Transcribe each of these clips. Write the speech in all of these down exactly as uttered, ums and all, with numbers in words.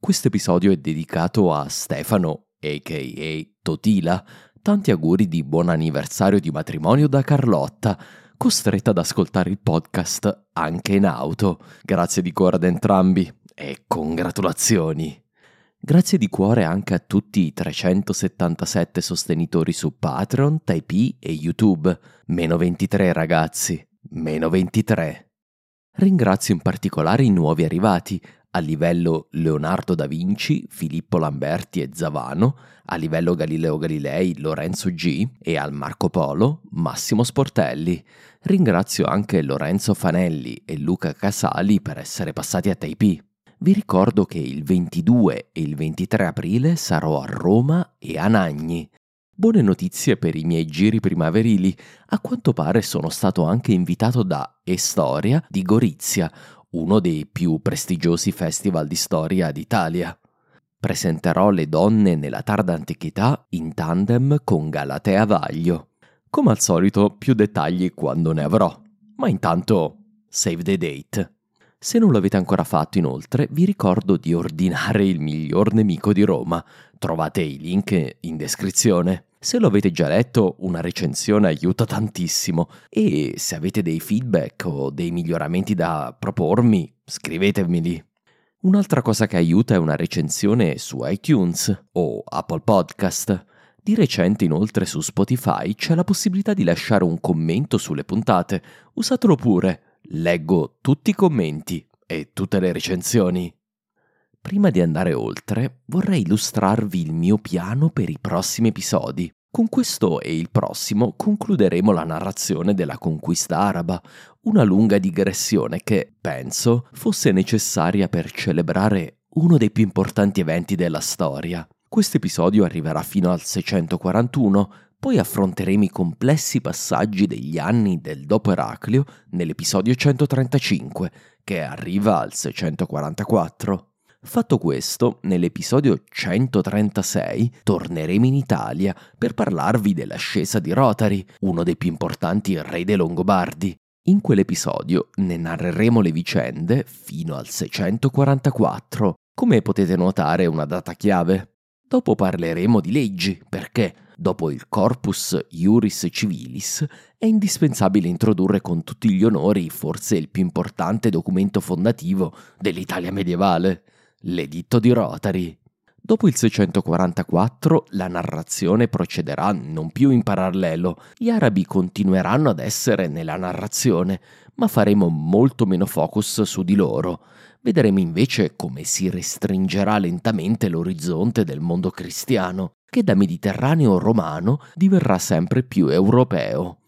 Questo episodio è dedicato a Stefano, a k a. Totila, tanti auguri di buon anniversario di matrimonio da Carlotta, costretta ad ascoltare il podcast anche in auto. Grazie di cuore ad entrambi e congratulazioni. Grazie di cuore anche a tutti i trecentosettantasette sostenitori su Patreon, Tipee e YouTube. Meno ventitré ragazzi, meno ventitré. Ringrazio in particolare i nuovi arrivati, a livello Leonardo da Vinci, Filippo Lamberti e Zavano, a livello Galileo Galilei, Lorenzo G e al Marco Polo, Massimo Sportelli. Ringrazio anche Lorenzo Fanelli e Luca Casali per essere passati a Tipee. Vi ricordo che il ventidue e il ventitré aprile sarò a Roma e a Nagni. Buone notizie per i miei giri primaverili, a quanto pare sono stato anche invitato da Storia di Gorizia, uno dei più prestigiosi festival di storia d'Italia. Presenterò le donne nella tarda antichità in tandem con Galatea Vaglio. Come al solito, più dettagli quando ne avrò, ma intanto save the date. Se non l'avete ancora fatto, inoltre, vi ricordo di ordinare Il miglior nemico di Roma. Trovate i link in descrizione. Se lo avete già letto, una recensione aiuta tantissimo e se avete dei feedback o dei miglioramenti da propormi, scrivetemeli. Un'altra cosa che aiuta è una recensione su iTunes o Apple Podcast. Di recente, inoltre, su Spotify c'è la possibilità di lasciare un commento sulle puntate. Usatelo pure, leggo tutti i commenti e tutte le recensioni. Prima di andare oltre, vorrei illustrarvi il mio piano per i prossimi episodi. Con questo e il prossimo concluderemo la narrazione della conquista araba, una lunga digressione che, penso, fosse necessaria per celebrare uno dei più importanti eventi della storia. Questo episodio arriverà fino al seicentoquarantuno, poi affronteremo i complessi passaggi degli anni del dopo Eraclio nell'episodio centotrentacinque, che arriva al seicentoquarantaquattro. Fatto questo, nell'episodio centotrentasei torneremo in Italia per parlarvi dell'ascesa di Rotari, uno dei più importanti re dei Longobardi. In quell'episodio ne narreremo le vicende fino al seicentoquarantaquattro, come potete notare una data chiave. Dopo parleremo di leggi, perché dopo il corpus iuris civilis è indispensabile introdurre con tutti gli onori forse il più importante documento fondativo dell'Italia medievale, l'editto di Rotari. Dopo il seicentoquarantaquattro la narrazione procederà non più in parallelo, gli arabi continueranno ad essere nella narrazione, ma faremo molto meno focus su di loro. Vedremo invece come si restringerà lentamente l'orizzonte del mondo cristiano, che da mediterraneo romano diverrà sempre più europeo.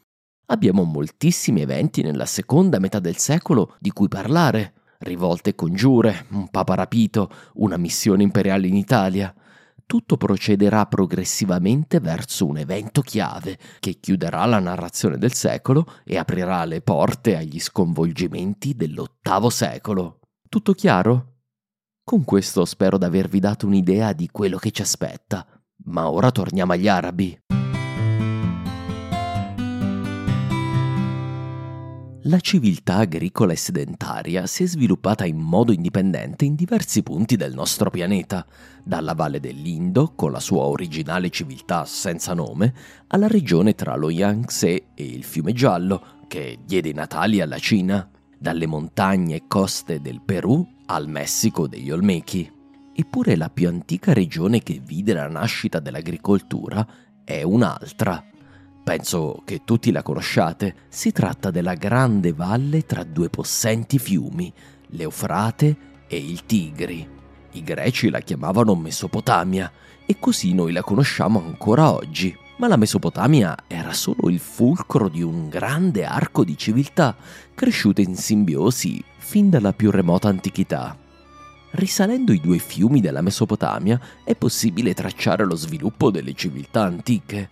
Abbiamo moltissimi eventi nella seconda metà del secolo di cui parlare. Rivolte e congiure, un papa rapito, una missione imperiale in Italia. Tutto procederà progressivamente verso un evento chiave che chiuderà la narrazione del secolo e aprirà le porte agli sconvolgimenti dell'ottavo secolo. Tutto chiaro? Con questo spero di avervi dato un'idea di quello che ci aspetta, ma ora torniamo agli arabi. La civiltà agricola e sedentaria si è sviluppata in modo indipendente in diversi punti del nostro pianeta, dalla Valle dell'Indo, con la sua originale civiltà senza nome, alla regione tra lo Yangtze e il fiume Giallo, che diede i natali alla Cina, dalle montagne e coste del Perù al Messico degli Olmechi. Eppure la più antica regione che vide la nascita dell'agricoltura è un'altra. Penso che tutti la conosciate, si tratta della grande valle tra due possenti fiumi, l'Eufrate e il Tigri. I greci la chiamavano Mesopotamia e così noi la conosciamo ancora oggi, ma la Mesopotamia era solo il fulcro di un grande arco di civiltà cresciute in simbiosi fin dalla più remota antichità. Risalendo i due fiumi della Mesopotamia è possibile tracciare lo sviluppo delle civiltà antiche.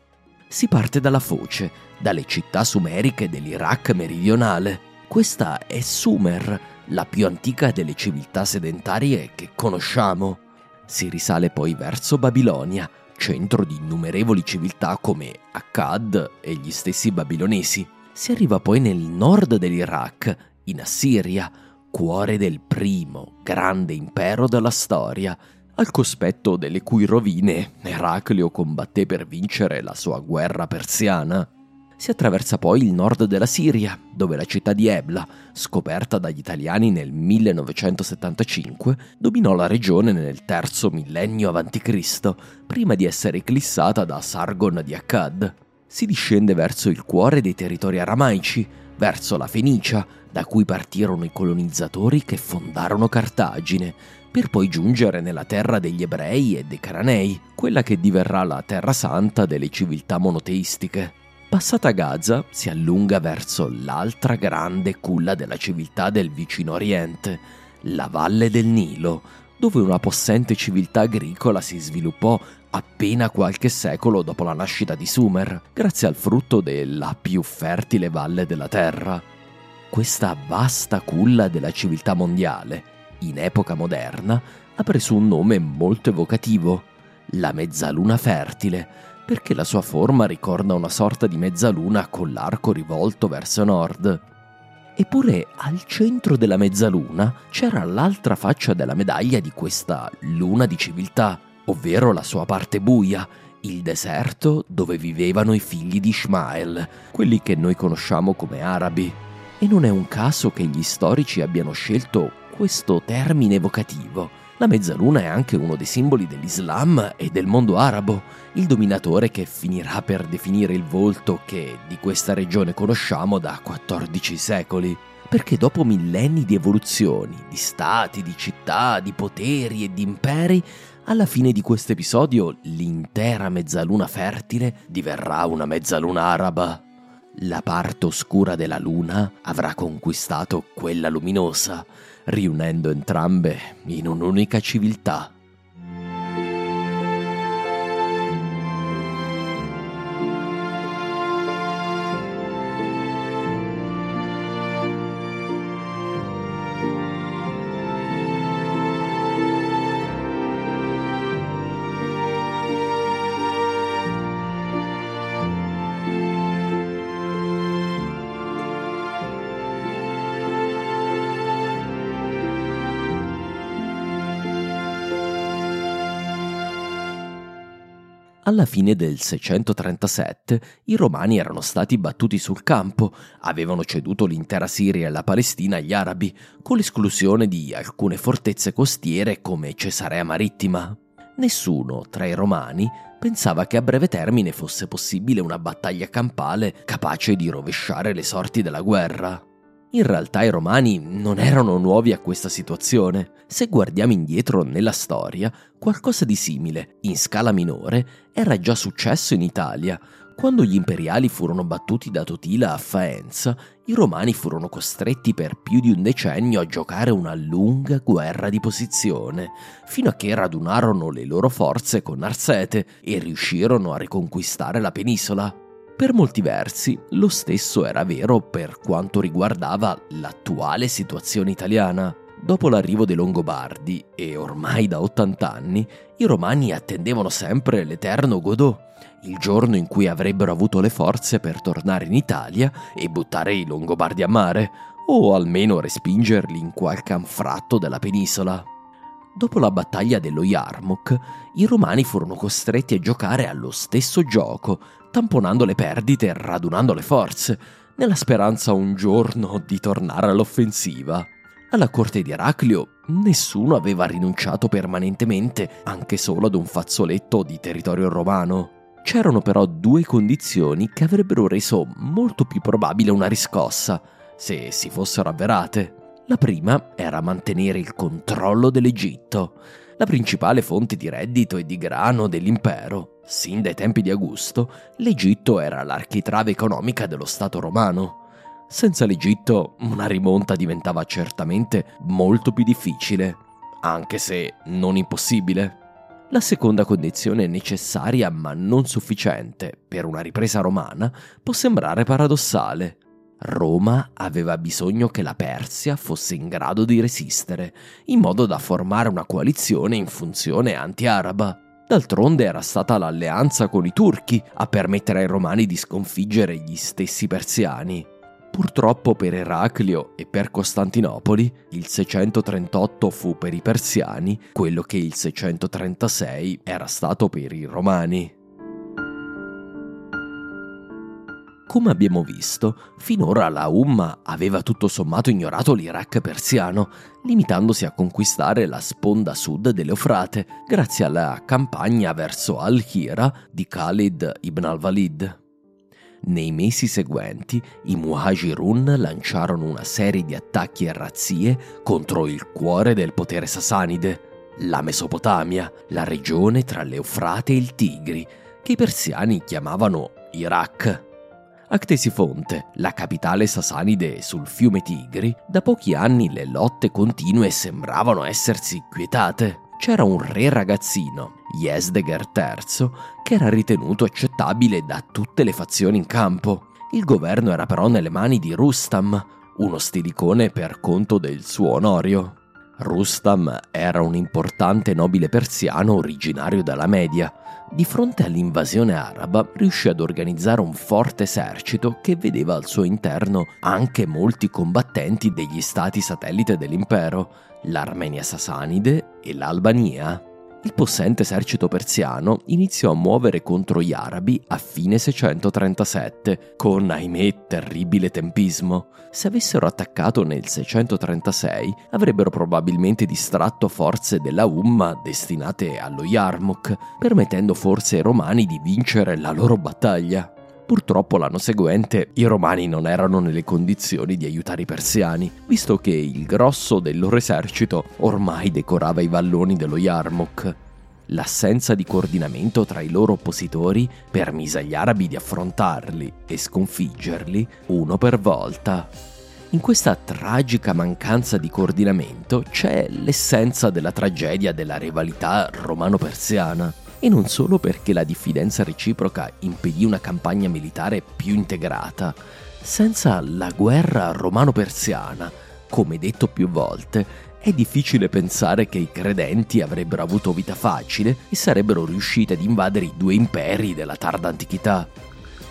Si parte dalla foce, dalle città sumeriche dell'Iraq meridionale. Questa è Sumer, la più antica delle civiltà sedentarie che conosciamo. Si risale poi verso Babilonia, centro di innumerevoli civiltà come Akkad e gli stessi babilonesi. Si arriva poi nel nord dell'Iraq, in Assiria, cuore del primo grande impero della storia, al cospetto delle cui rovine Eraclio combatté per vincere la sua guerra persiana. Si attraversa poi il nord della Siria, dove la città di Ebla, scoperta dagli italiani nel millenovecentosettantacinque, dominò la regione nel terzo millennio avanti Cristo, prima di essere eclissata da Sargon di Akkad. Si discende verso il cuore dei territori aramaici, verso la Fenicia, da cui partirono i colonizzatori che fondarono Cartagine, per poi giungere nella terra degli Ebrei e dei Cananei, quella che diverrà la terra santa delle civiltà monoteistiche. Passata Gaza, si allunga verso l'altra grande culla della civiltà del vicino Oriente, la Valle del Nilo, dove una possente civiltà agricola si sviluppò appena qualche secolo dopo la nascita di Sumer, grazie al frutto della più fertile valle della terra. Questa vasta culla della civiltà mondiale, in epoca moderna, ha preso un nome molto evocativo, la mezzaluna fertile, perché la sua forma ricorda una sorta di mezzaluna con l'arco rivolto verso nord. Eppure al centro della mezzaluna c'era l'altra faccia della medaglia di questa luna di civiltà, ovvero la sua parte buia, il deserto dove vivevano i figli di Ishmael, quelli che noi conosciamo come arabi. E non è un caso che gli storici abbiano scelto questo termine evocativo. La mezzaluna è anche uno dei simboli dell'Islam e del mondo arabo, il dominatore che finirà per definire il volto che di questa regione conosciamo da quattordici secoli, perché dopo millenni di evoluzioni, di stati, di città, di poteri e di imperi, alla fine di questo episodio l'intera mezzaluna fertile diverrà una mezzaluna araba. La parte oscura della luna avrà conquistato quella luminosa, riunendo entrambe in un'unica civiltà. Alla fine del seicentotrentasette i Romani erano stati battuti sul campo, avevano ceduto l'intera Siria e la Palestina agli Arabi, con l'esclusione di alcune fortezze costiere come Cesarea Marittima. Nessuno tra i Romani pensava che a breve termine fosse possibile una battaglia campale capace di rovesciare le sorti della guerra. In realtà i Romani non erano nuovi a questa situazione. Se guardiamo indietro nella storia, qualcosa di simile, in scala minore, era già successo in Italia. Quando gli imperiali furono battuti da Totila a Faenza, i Romani furono costretti per più di un decennio a giocare una lunga guerra di posizione, fino a che radunarono le loro forze con Arsete e riuscirono a riconquistare la penisola. Per molti versi, lo stesso era vero per quanto riguardava l'attuale situazione italiana. Dopo l'arrivo dei Longobardi, e ormai da ottanta anni, i Romani attendevano sempre l'eterno Godot, il giorno in cui avrebbero avuto le forze per tornare in Italia e buttare i Longobardi a mare, o almeno respingerli in qualche anfratto della penisola. Dopo la battaglia dello Yarmuk, i Romani furono costretti a giocare allo stesso gioco, tamponando le perdite e radunando le forze, nella speranza un giorno di tornare all'offensiva. Alla corte di Eraclio nessuno aveva rinunciato permanentemente anche solo ad un fazzoletto di territorio romano. C'erano però due condizioni che avrebbero reso molto più probabile una riscossa, se si fossero avverate. La prima era mantenere il controllo dell'Egitto, la principale fonte di reddito e di grano dell'impero. Sin dai tempi di Augusto, l'Egitto era l'architrave economica dello Stato romano. Senza l'Egitto, una rimonta diventava certamente molto più difficile, anche se non impossibile. La seconda condizione necessaria ma non sufficiente per una ripresa romana può sembrare paradossale. Roma aveva bisogno che la Persia fosse in grado di resistere, in modo da formare una coalizione in funzione anti-araba. D'altronde era stata l'alleanza con i turchi a permettere ai romani di sconfiggere gli stessi persiani. Purtroppo per Eraclio e per Costantinopoli, il seicentotrentotto fu per i persiani quello che il seicentotrentasei era stato per i romani. Come abbiamo visto, finora la Umma aveva tutto sommato ignorato l'Iraq persiano, limitandosi a conquistare la sponda sud dell'Eufrate grazie alla campagna verso al-Hira di Khalid ibn al-Walid. Nei mesi seguenti i Muhajirun lanciarono una serie di attacchi e razzie contro il cuore del potere sasanide, la Mesopotamia, la regione tra l'Eufrate e il Tigri, che i persiani chiamavano Iraq. A Ctesifonte, la capitale sasanide sul fiume Tigri, da pochi anni le lotte continue sembravano essersi quietate. C'era un re ragazzino, Yezdegher terzo, che era ritenuto accettabile da tutte le fazioni in campo. Il governo era però nelle mani di Rustam, uno stilicone per conto del suo onorio. Rustam era un importante nobile persiano originario dalla Media. Di fronte all'invasione araba riuscì ad organizzare un forte esercito che vedeva al suo interno anche molti combattenti degli stati satellite dell'impero, l'Armenia sasanide e l'Albania. Il possente esercito persiano iniziò a muovere contro gli arabi a fine seicentotrentasette, con, ahimè, terribile tempismo. Se avessero attaccato nel seicentotrentasei, avrebbero probabilmente distratto forze della Umma destinate allo Yarmuk, permettendo forse ai romani di vincere la loro battaglia. Purtroppo l'anno seguente i romani non erano nelle condizioni di aiutare i persiani, visto che il grosso del loro esercito ormai decorava i valloni dello Yarmuk. L'assenza di coordinamento tra i loro oppositori permise agli arabi di affrontarli e sconfiggerli uno per volta. In questa tragica mancanza di coordinamento c'è l'essenza della tragedia della rivalità romano-persiana. E non solo perché la diffidenza reciproca impedì una campagna militare più integrata. Senza la guerra romano-persiana, come detto più volte, è difficile pensare che i credenti avrebbero avuto vita facile e sarebbero riusciti ad invadere i due imperi della tarda antichità.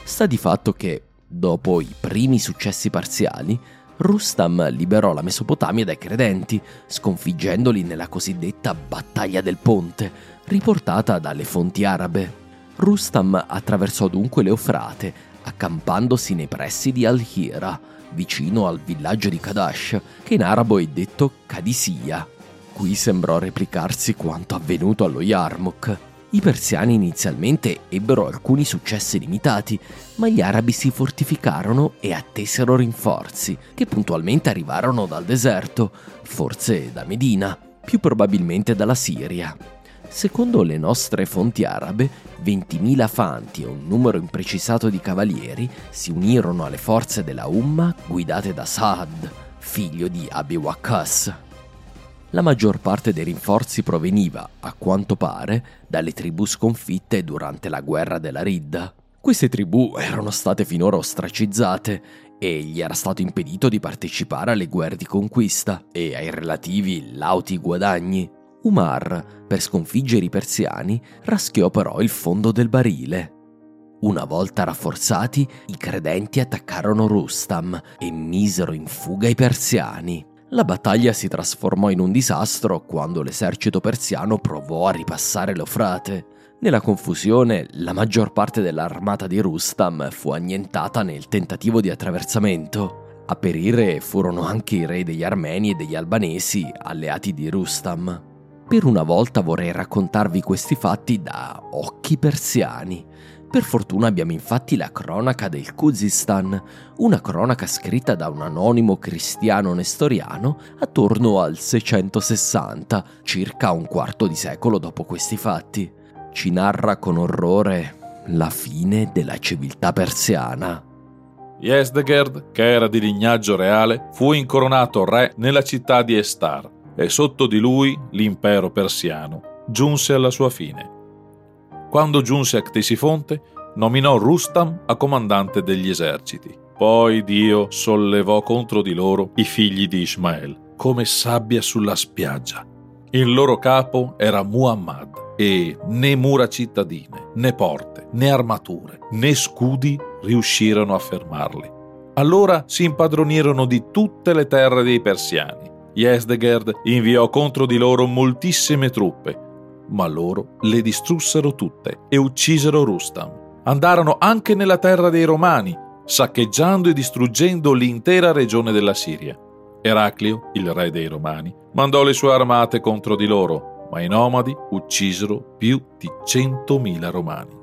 Sta di fatto che, dopo i primi successi parziali, Rustam liberò la Mesopotamia dai credenti, sconfiggendoli nella cosiddetta battaglia del ponte, riportata dalle fonti arabe. Rustam attraversò dunque l'Eufrate, accampandosi nei pressi di al-Hira, vicino al villaggio di Qadash, che in arabo è detto Qadisiyyah. Qui sembrò replicarsi quanto avvenuto allo Yarmuk. I persiani inizialmente ebbero alcuni successi limitati, ma gli arabi si fortificarono e attesero rinforzi, che puntualmente arrivarono dal deserto, forse da Medina, più probabilmente dalla Siria. Secondo le nostre fonti arabe, ventimila fanti e un numero imprecisato di cavalieri si unirono alle forze della Umma guidate da Sa'd, figlio di Abi Waqqas. La maggior parte dei rinforzi proveniva, a quanto pare, dalle tribù sconfitte durante la guerra della Ridda. Queste tribù erano state finora ostracizzate e gli era stato impedito di partecipare alle guerre di conquista e ai relativi lauti guadagni. Umar, per sconfiggere i persiani, raschiò però il fondo del barile. Una volta rafforzati, i credenti attaccarono Rustam e misero in fuga i persiani. La battaglia si trasformò in un disastro quando l'esercito persiano provò a ripassare l'Eufrate. Nella confusione, la maggior parte dell'armata di Rustam fu annientata nel tentativo di attraversamento. A perire furono anche i re degli Armeni e degli Albanesi, alleati di Rustam. Per una volta vorrei raccontarvi questi fatti da occhi persiani. Per fortuna abbiamo infatti la cronaca del Khuzistan, una cronaca scritta da un anonimo cristiano nestoriano attorno al seicentosessanta, circa un quarto di secolo dopo questi fatti. Ci narra con orrore la fine della civiltà persiana. Yezdegerd, che era di lignaggio reale, fu incoronato re nella città di Estar e sotto di lui l'impero persiano giunse alla sua fine. Quando giunse a Ctesifonte, nominò Rustam a comandante degli eserciti. Poi Dio sollevò contro di loro i figli di Ismael, come sabbia sulla spiaggia. Il loro capo era Muhammad, e né mura cittadine, né porte, né armature, né scudi riuscirono a fermarli. Allora si impadronirono di tutte le terre dei persiani. Yezdegerd inviò contro di loro moltissime truppe, ma loro le distrussero tutte e uccisero Rustam. Andarono anche nella terra dei Romani, saccheggiando e distruggendo l'intera regione della Siria. Eraclio, il re dei Romani, mandò le sue armate contro di loro, ma i nomadi uccisero più di centomila Romani.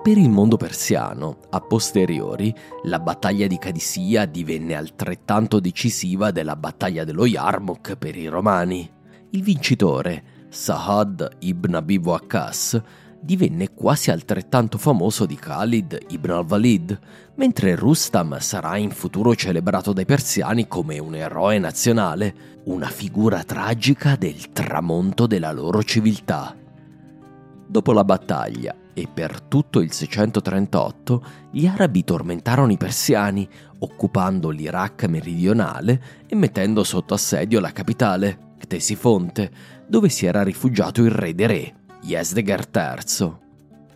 Per il mondo persiano, a posteriori, la battaglia di Qadisiyyah divenne altrettanto decisiva della battaglia dello Yarmuk per i Romani. Il vincitore, Sa'ad ibn Abi Waqqas, divenne quasi altrettanto famoso di Khalid ibn al-Walid, mentre Rustam sarà in futuro celebrato dai persiani come un eroe nazionale, una figura tragica del tramonto della loro civiltà. Dopo la battaglia e per tutto il seicentotrentotto gli arabi tormentarono i persiani, occupando l'Iraq meridionale e mettendo sotto assedio la capitale, Ctesifonte, dove si era rifugiato il re dei re, Yezdegerd terzo.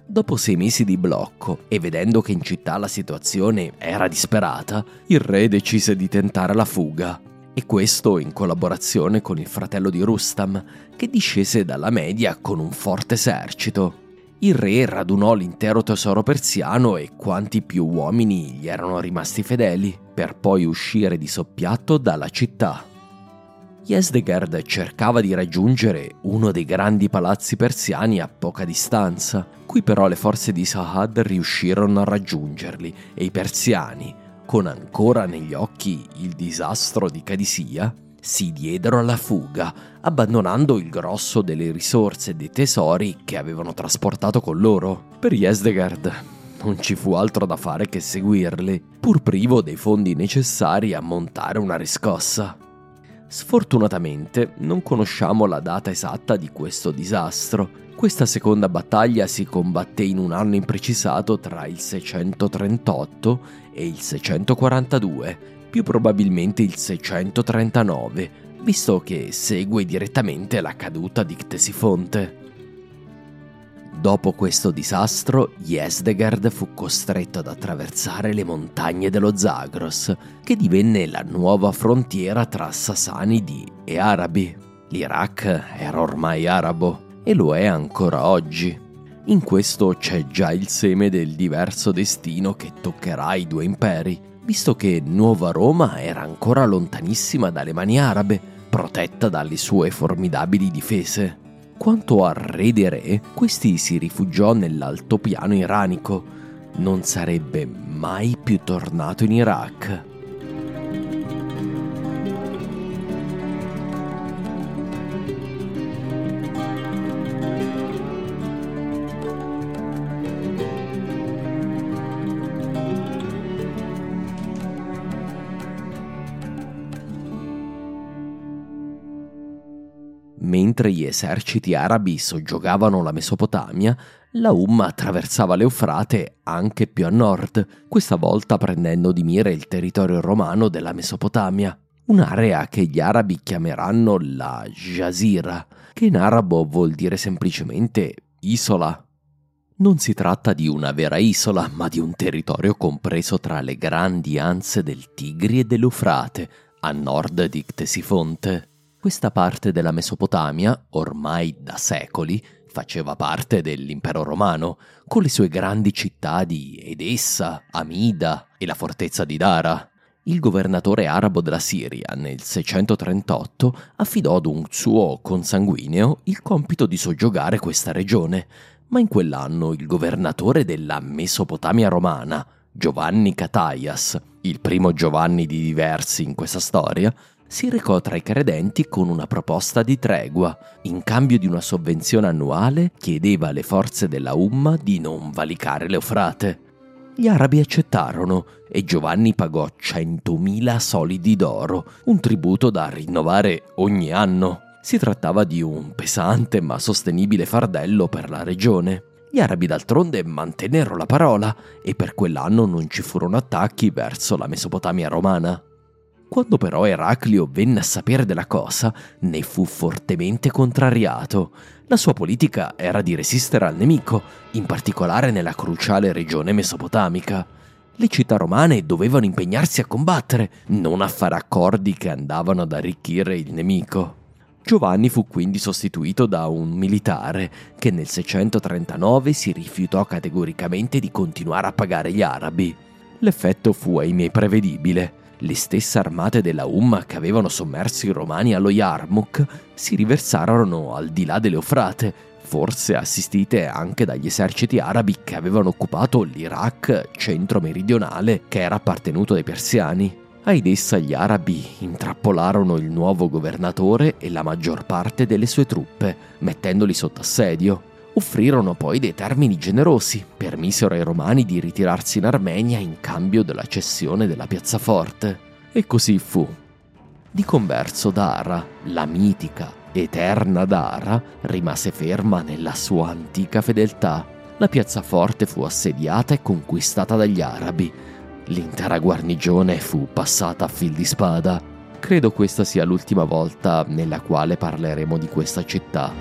Dopo sei mesi di blocco e vedendo che in città la situazione era disperata, il re decise di tentare la fuga, e questo in collaborazione con il fratello di Rustam, che discese dalla Media con un forte esercito. Il re radunò l'intero tesoro persiano e quanti più uomini gli erano rimasti fedeli, per poi uscire di soppiatto dalla città. Yezdegerd cercava di raggiungere uno dei grandi palazzi persiani a poca distanza, qui però le forze di Sa'ad riuscirono a raggiungerli e i persiani, con ancora negli occhi il disastro di Qadisiyyah, si diedero alla fuga, abbandonando il grosso delle risorse e dei tesori che avevano trasportato con loro. Per Yezdegerd non ci fu altro da fare che seguirli, pur privo dei fondi necessari a montare una riscossa. Sfortunatamente non conosciamo la data esatta di questo disastro. Questa seconda battaglia si combatté in un anno imprecisato tra il seicentotrentotto e il seicentoquarantadue, più probabilmente il seicentotrentanove, visto che segue direttamente la caduta di Ctesifonte. Dopo questo disastro, Yezdegerd fu costretto ad attraversare le montagne dello Zagros, che divenne la nuova frontiera tra Sasanidi e Arabi. L'Iraq era ormai arabo, e lo è ancora oggi. In questo c'è già il seme del diverso destino che toccherà i due imperi, visto che Nuova Roma era ancora lontanissima dalle mani arabe, protetta dalle sue formidabili difese. Quanto al re dei re, questi si rifugiò nell'altopiano iranico. Non sarebbe mai più tornato in Iraq. Mentre gli eserciti arabi soggiogavano la Mesopotamia, la Umma attraversava l'Eufrate anche più a nord, questa volta prendendo di mira il territorio romano della Mesopotamia, un'area che gli arabi chiameranno la Jazira, che in arabo vuol dire semplicemente isola. Non si tratta di una vera isola, ma di un territorio compreso tra le grandi anse del Tigri e dell'Eufrate, a nord di Ctesifonte. Questa parte della Mesopotamia, ormai da secoli, faceva parte dell'impero romano, con le sue grandi città di Edessa, Amida e la fortezza di Dara. Il governatore arabo della Siria, nel seicentotrentotto, affidò ad un suo consanguineo il compito di soggiogare questa regione, ma in quell'anno il governatore della Mesopotamia romana, Giovanni Cataias, il primo Giovanni di diversi in questa storia, si recò tra i credenti con una proposta di tregua. In cambio di una sovvenzione annuale, chiedeva alle forze della Umma di non valicare l'Eufrate. Gli arabi accettarono e Giovanni pagò centomila solidi d'oro, un tributo da rinnovare ogni anno. Si trattava di un pesante ma sostenibile fardello per la regione. Gli arabi d'altronde mantennero la parola e per quell'anno non ci furono attacchi verso la Mesopotamia romana. Quando però Eraclio venne a sapere della cosa, ne fu fortemente contrariato. La sua politica era di resistere al nemico, in particolare nella cruciale regione mesopotamica. Le città romane dovevano impegnarsi a combattere, non a fare accordi che andavano ad arricchire il nemico. Giovanni fu quindi sostituito da un militare che nel seicentotrentanove si rifiutò categoricamente di continuare a pagare gli arabi. L'effetto fu ahimè prevedibile. Le stesse armate della Umma che avevano sommerso i romani allo Yarmuk si riversarono al di là dell'Eufrate, forse assistite anche dagli eserciti arabi che avevano occupato l'Iraq centro-meridionale che era appartenuto ai persiani. A Edessa gli arabi intrappolarono il nuovo governatore e la maggior parte delle sue truppe, mettendoli sotto assedio. Offrirono poi dei termini generosi, permisero ai romani di ritirarsi in Armenia in cambio della cessione della piazzaforte. E così fu. Di converso Dara, la mitica, eterna Dara, rimase ferma nella sua antica fedeltà. La piazzaforte fu assediata e conquistata dagli arabi. L'intera guarnigione fu passata a fil di spada. Credo questa sia l'ultima volta nella quale parleremo di questa città.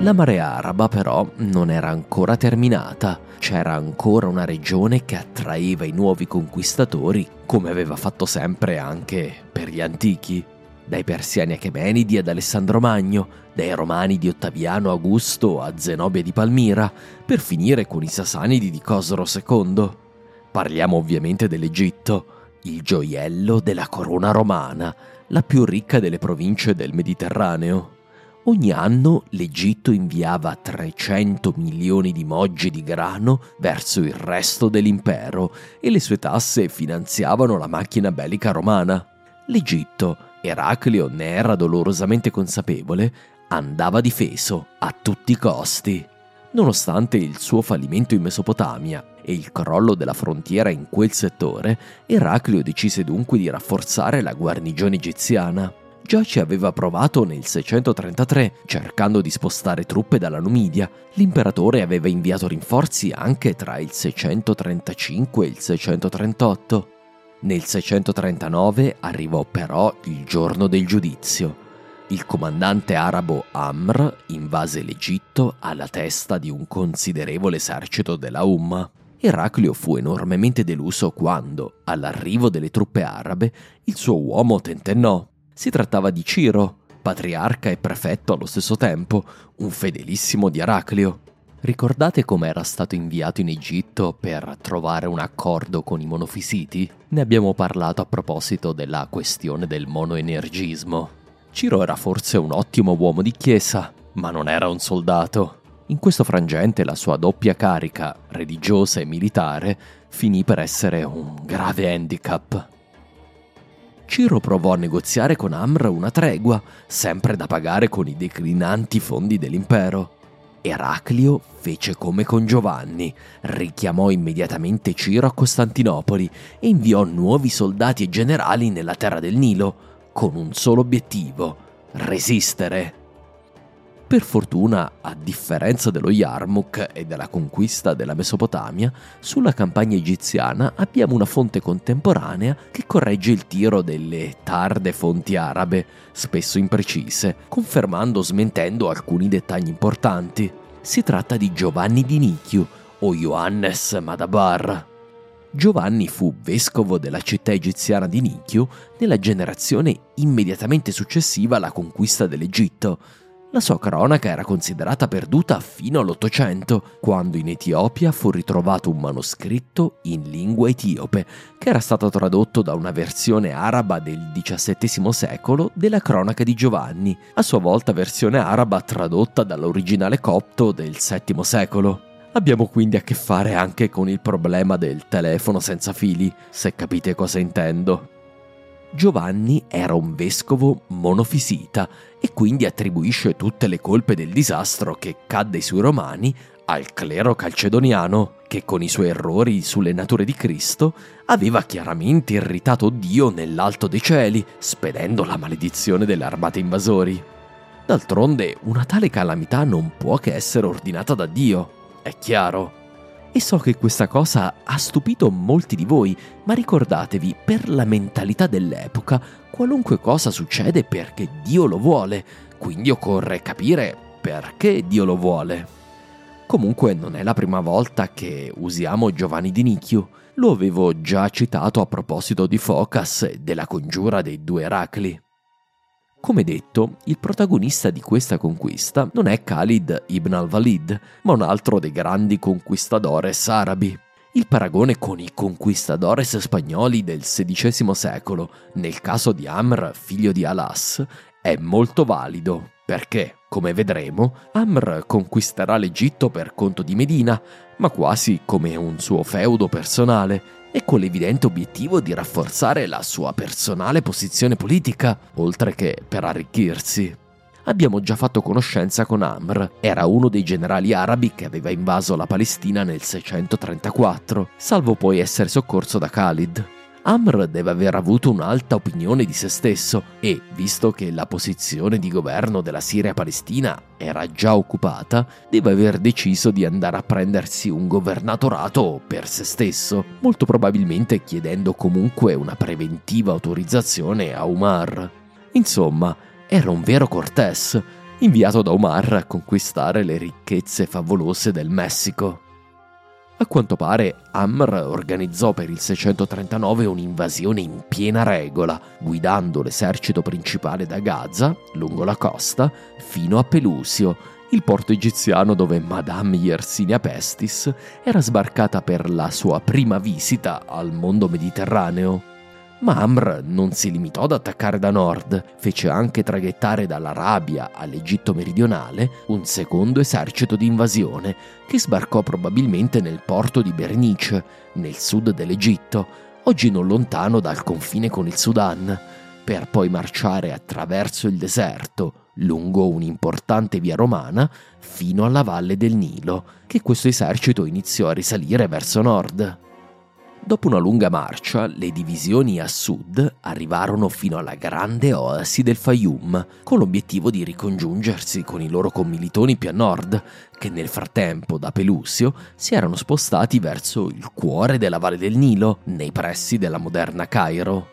La marea araba però non era ancora terminata, c'era ancora una regione che attraeva i nuovi conquistatori, come aveva fatto sempre anche per gli antichi, dai persiani achemenidi ad Alessandro Magno, dai romani di Ottaviano Augusto a Zenobia di Palmira, per finire con i sasanidi di Cosro secondo. Parliamo ovviamente dell'Egitto, il gioiello della corona romana, la più ricca delle province del Mediterraneo. Ogni anno l'Egitto inviava trecento milioni di moggi di grano verso il resto dell'impero e le sue tasse finanziavano la macchina bellica romana. L'Egitto, Eraclio ne era dolorosamente consapevole, andava difeso a tutti i costi. Nonostante il suo fallimento in Mesopotamia e il crollo della frontiera in quel settore, Eraclio decise dunque di rafforzare la guarnigione egiziana. Già ci aveva provato nel seicentotrentatré, cercando di spostare truppe dalla Numidia. L'imperatore aveva inviato rinforzi anche tra il seicentotrentacinque e il seicentotrentotto. Nel seicentotrentanove arrivò però il giorno del giudizio. Il comandante arabo Amr invase l'Egitto alla testa di un considerevole esercito della Umma. Eraclio fu enormemente deluso quando, all'arrivo delle truppe arabe, il suo uomo tentennò. Si trattava di Ciro, patriarca e prefetto allo stesso tempo, un fedelissimo di Eraclio. Ricordate come era stato inviato in Egitto per trovare un accordo con i monofisiti? Ne abbiamo parlato a proposito della questione del monoenergismo. Ciro era forse un ottimo uomo di chiesa, ma non era un soldato. In questo frangente la sua doppia carica, religiosa e militare, finì per essere un grave handicap. Ciro provò a negoziare con Amr una tregua, sempre da pagare con i declinanti fondi dell'impero. Eraclio fece come con Giovanni, richiamò immediatamente Ciro a Costantinopoli e inviò nuovi soldati e generali nella terra del Nilo, con un solo obiettivo: resistere. Per fortuna, a differenza dello Yarmuk e della conquista della Mesopotamia, sulla campagna egiziana abbiamo una fonte contemporanea che corregge il tiro delle tarde fonti arabe, spesso imprecise, confermando o smentendo alcuni dettagli importanti. Si tratta di Giovanni di Nichiu o Ioannes Madabar. Giovanni fu vescovo della città egiziana di Nichiu nella generazione immediatamente successiva alla conquista dell'Egitto. La sua cronaca era considerata perduta fino all'Ottocento, quando in Etiopia fu ritrovato un manoscritto in lingua etiope, che era stato tradotto da una versione araba del diciassettesimo secolo della cronaca di Giovanni, a sua volta versione araba tradotta dall'originale copto del settimo secolo. Abbiamo quindi a che fare anche con il problema del telefono senza fili, se capite cosa intendo. Giovanni era un vescovo monofisita e quindi attribuisce tutte le colpe del disastro che cadde sui Romani al clero calcedoniano, che con i suoi errori sulle nature di Cristo aveva chiaramente irritato Dio nell'alto dei cieli, spedendo la maledizione delle armate invasori. D'altronde, una tale calamità non può che essere ordinata da Dio, è chiaro. E so che questa cosa ha stupito molti di voi, ma ricordatevi, per la mentalità dell'epoca, qualunque cosa succede perché Dio lo vuole, quindi occorre capire perché Dio lo vuole. Comunque non è la prima volta che usiamo Giovanni di Nicchio, lo avevo già citato a proposito di Focas e della congiura dei due Eracli. Come detto, il protagonista di questa conquista non è Khalid ibn al-Walid, ma un altro dei grandi conquistadores arabi. Il paragone con i conquistadores spagnoli del sedicesimo secolo, nel caso di Amr, figlio di Alas, è molto valido, perché, come vedremo, Amr conquisterà l'Egitto per conto di Medina, ma quasi come un suo feudo personale, e con l'evidente obiettivo di rafforzare la sua personale posizione politica, oltre che per arricchirsi. Abbiamo già fatto conoscenza con Amr, era uno dei generali arabi che aveva invaso la Palestina nel seicentotrentaquattro, salvo poi essere soccorso da Khalid. Amr deve aver avuto un'alta opinione di se stesso e, visto che la posizione di governo della Siria-Palestina era già occupata, deve aver deciso di andare a prendersi un governatorato per se stesso, molto probabilmente chiedendo comunque una preventiva autorizzazione a Umar. Insomma, era un vero Cortés, inviato da Umar a conquistare le ricchezze favolose del Messico. A quanto pare, Amr organizzò per il seicentotrentanove un'invasione in piena regola, guidando l'esercito principale da Gaza, lungo la costa, fino a Pelusio, il porto egiziano dove Madame Yersinia Pestis era sbarcata per la sua prima visita al mondo mediterraneo. Ma Amr non si limitò ad attaccare da nord, fece anche traghettare dall'Arabia all'Egitto meridionale un secondo esercito di invasione che sbarcò probabilmente nel porto di Bernice, nel sud dell'Egitto, oggi non lontano dal confine con il Sudan, per poi marciare attraverso il deserto, lungo un'importante via romana, fino alla Valle del Nilo, che questo esercito iniziò a risalire verso nord. Dopo una lunga marcia, le divisioni a sud arrivarono fino alla grande oasi del Fayum, con l'obiettivo di ricongiungersi con i loro commilitoni più a nord, che nel frattempo da Pelusio si erano spostati verso il cuore della Valle del Nilo, nei pressi della moderna Cairo.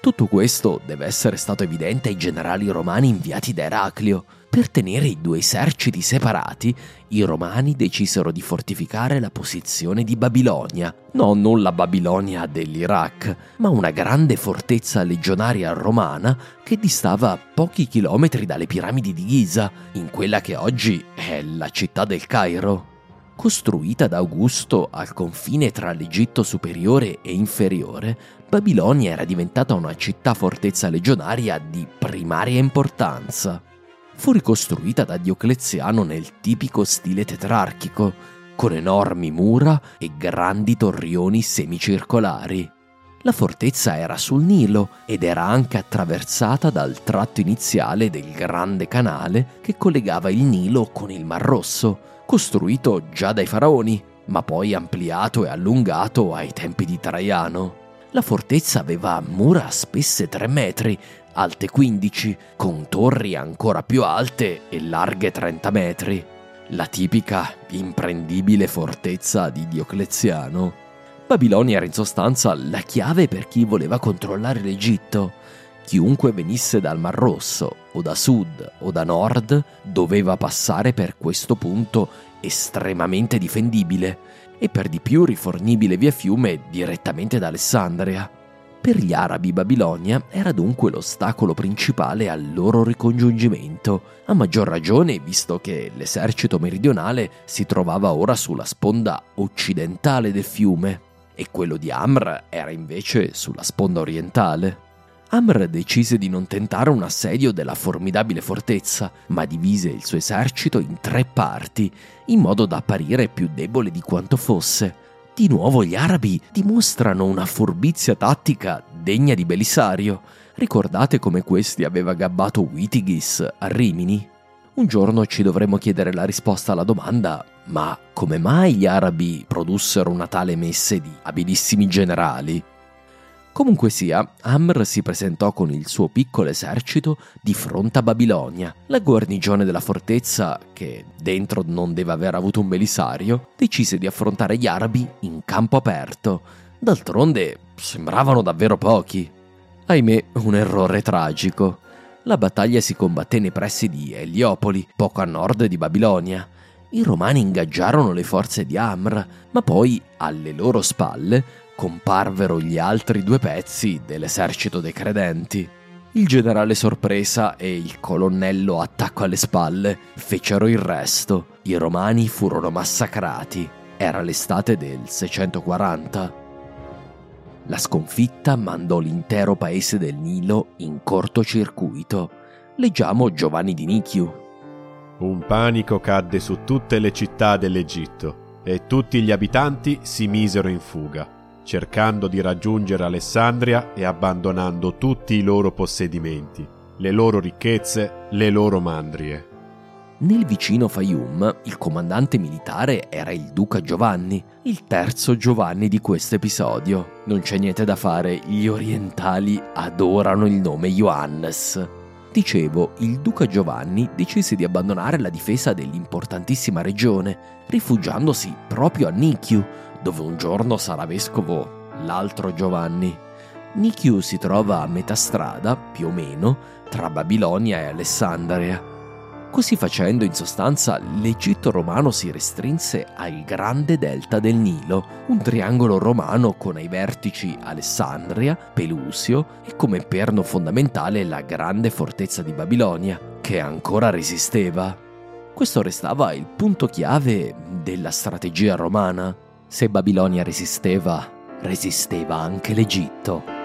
Tutto questo deve essere stato evidente ai generali romani inviati da Eraclio. Per tenere i due eserciti separati, i romani decisero di fortificare la posizione di Babilonia. No, non la Babilonia dell'Iraq, ma una grande fortezza legionaria romana che distava a pochi chilometri dalle piramidi di Giza, in quella che oggi è la città del Cairo. Costruita da Augusto al confine tra l'Egitto superiore e inferiore, Babilonia era diventata una città-fortezza legionaria di primaria importanza. Fu ricostruita da Diocleziano nel tipico stile tetrarchico, con enormi mura e grandi torrioni semicircolari. La fortezza era sul Nilo ed era anche attraversata dal tratto iniziale del grande canale che collegava il Nilo con il Mar Rosso, costruito già dai faraoni, ma poi ampliato e allungato ai tempi di Traiano. La fortezza aveva mura spesse tre metri, alte quindici, con torri ancora più alte e larghe trenta metri. La tipica, imprendibile fortezza di Diocleziano. Babilonia era in sostanza la chiave per chi voleva controllare l'Egitto. Chiunque venisse dal Mar Rosso, o da sud o da nord, doveva passare per questo punto estremamente difendibile e per di più rifornibile via fiume direttamente da Alessandria. Per gli arabi Babilonia era dunque l'ostacolo principale al loro ricongiungimento, a maggior ragione visto che l'esercito meridionale si trovava ora sulla sponda occidentale del fiume e quello di Amr era invece sulla sponda orientale. Amr decise di non tentare un assedio della formidabile fortezza, ma divise il suo esercito in tre parti, in modo da apparire più debole di quanto fosse. Di nuovo gli arabi dimostrano una furbizia tattica degna di Belisario. Ricordate come questi aveva gabbato Witighis a Rimini? Un giorno ci dovremo chiedere la risposta alla domanda: ma come mai gli arabi produssero una tale messe di abilissimi generali? Comunque sia, Amr si presentò con il suo piccolo esercito di fronte a Babilonia. La guarnigione della fortezza, che dentro non deve aver avuto un Belisario, decise di affrontare gli arabi in campo aperto. D'altronde sembravano davvero pochi. Ahimè, un errore tragico. La battaglia si combatté nei pressi di Eliopoli, poco a nord di Babilonia. I romani ingaggiarono le forze di Amr, ma poi, alle loro spalle, comparvero gli altri due pezzi dell'esercito dei credenti. Il generale sorpresa e il colonnello attacco alle spalle fecero il resto. I romani furono massacrati. Era l'estate del seicentoquaranta. La sconfitta mandò l'intero paese del Nilo in cortocircuito. Leggiamo Giovanni di Nichiu. Un panico cadde su tutte le città dell'Egitto e tutti gli abitanti si misero in fuga, cercando di raggiungere Alessandria e abbandonando tutti i loro possedimenti, le loro ricchezze, le loro mandrie. Nel vicino Fayum, il comandante militare era il duca Giovanni, il terzo Giovanni di questo episodio. Non c'è niente da fare, gli orientali adorano il nome Johannes. Dicevo, il duca Giovanni decise di abbandonare la difesa dell'importantissima regione, rifugiandosi proprio a Nichiu, dove un giorno sarà vescovo l'altro Giovanni. Nichiu si trova a metà strada, più o meno, tra Babilonia e Alessandria. Così facendo, in sostanza, l'Egitto romano si restrinse al grande delta del Nilo, un triangolo romano con ai vertici Alessandria, Pelusio e come perno fondamentale la grande fortezza di Babilonia, che ancora resisteva. Questo restava il punto chiave della strategia romana. Se Babilonia resisteva, resisteva anche l'Egitto.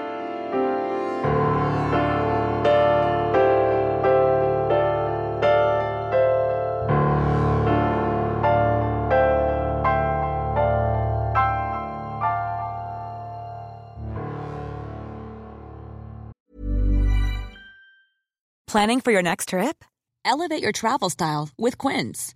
Planning for your next trip? Elevate your travel style with Quince.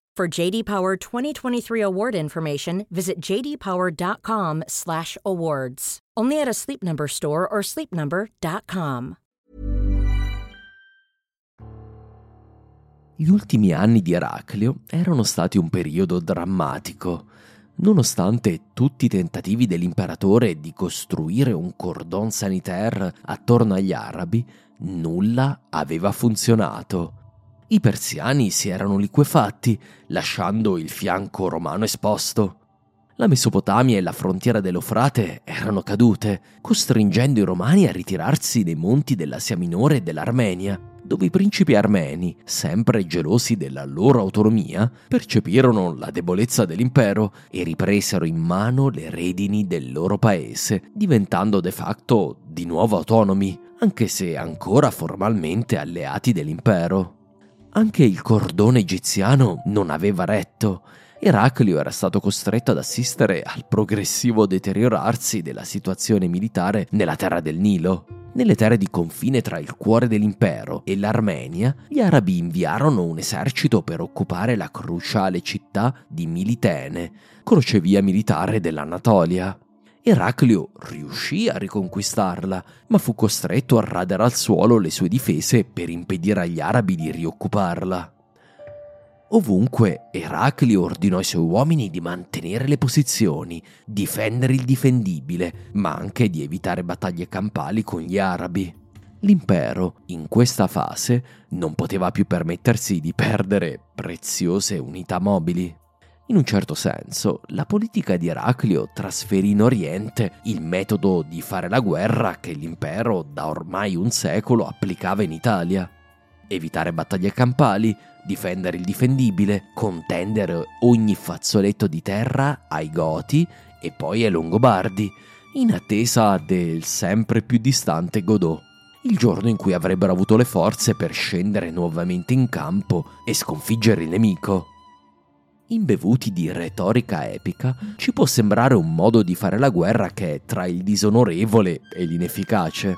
For J D Power twenty twenty-three award information, visit j d power dot com slash awards. Only at a Sleep Number store or sleep number dot com. Gli ultimi anni di Eraclio erano stati un periodo drammatico. Nonostante tutti i tentativi dell'imperatore di costruire un cordon sanitaire attorno agli arabi, nulla aveva funzionato. I persiani si erano liquefatti, lasciando il fianco romano esposto. La Mesopotamia e la frontiera dell'Eufrate erano cadute, costringendo i romani a ritirarsi nei monti dell'Asia Minore e dell'Armenia, dove i principi armeni, sempre gelosi della loro autonomia, percepirono la debolezza dell'impero e ripresero in mano le redini del loro paese, diventando de facto di nuovo autonomi, anche se ancora formalmente alleati dell'impero. Anche il cordone egiziano non aveva retto. Eraclio era stato costretto ad assistere al progressivo deteriorarsi della situazione militare nella terra del Nilo. Nelle terre di confine tra il cuore dell'impero e l'Armenia, gli arabi inviarono un esercito per occupare la cruciale città di Militene, crocevia militare dell'Anatolia. Eraclio riuscì a riconquistarla, ma fu costretto a radere al suolo le sue difese per impedire agli arabi di rioccuparla. Ovunque, Eraclio ordinò ai suoi uomini di mantenere le posizioni, difendere il difendibile, ma anche di evitare battaglie campali con gli arabi. L'impero, in questa fase, non poteva più permettersi di perdere preziose unità mobili. In un certo senso, la politica di Eraclio trasferì in Oriente il metodo di fare la guerra che l'impero da ormai un secolo applicava in Italia. Evitare battaglie campali, difendere il difendibile, contendere ogni fazzoletto di terra ai Goti e poi ai Longobardi, in attesa del sempre più distante Godot, il giorno in cui avrebbero avuto le forze per scendere nuovamente in campo e sconfiggere il nemico. Imbevuti di retorica epica, ci può sembrare un modo di fare la guerra che è tra il disonorevole e l'inefficace.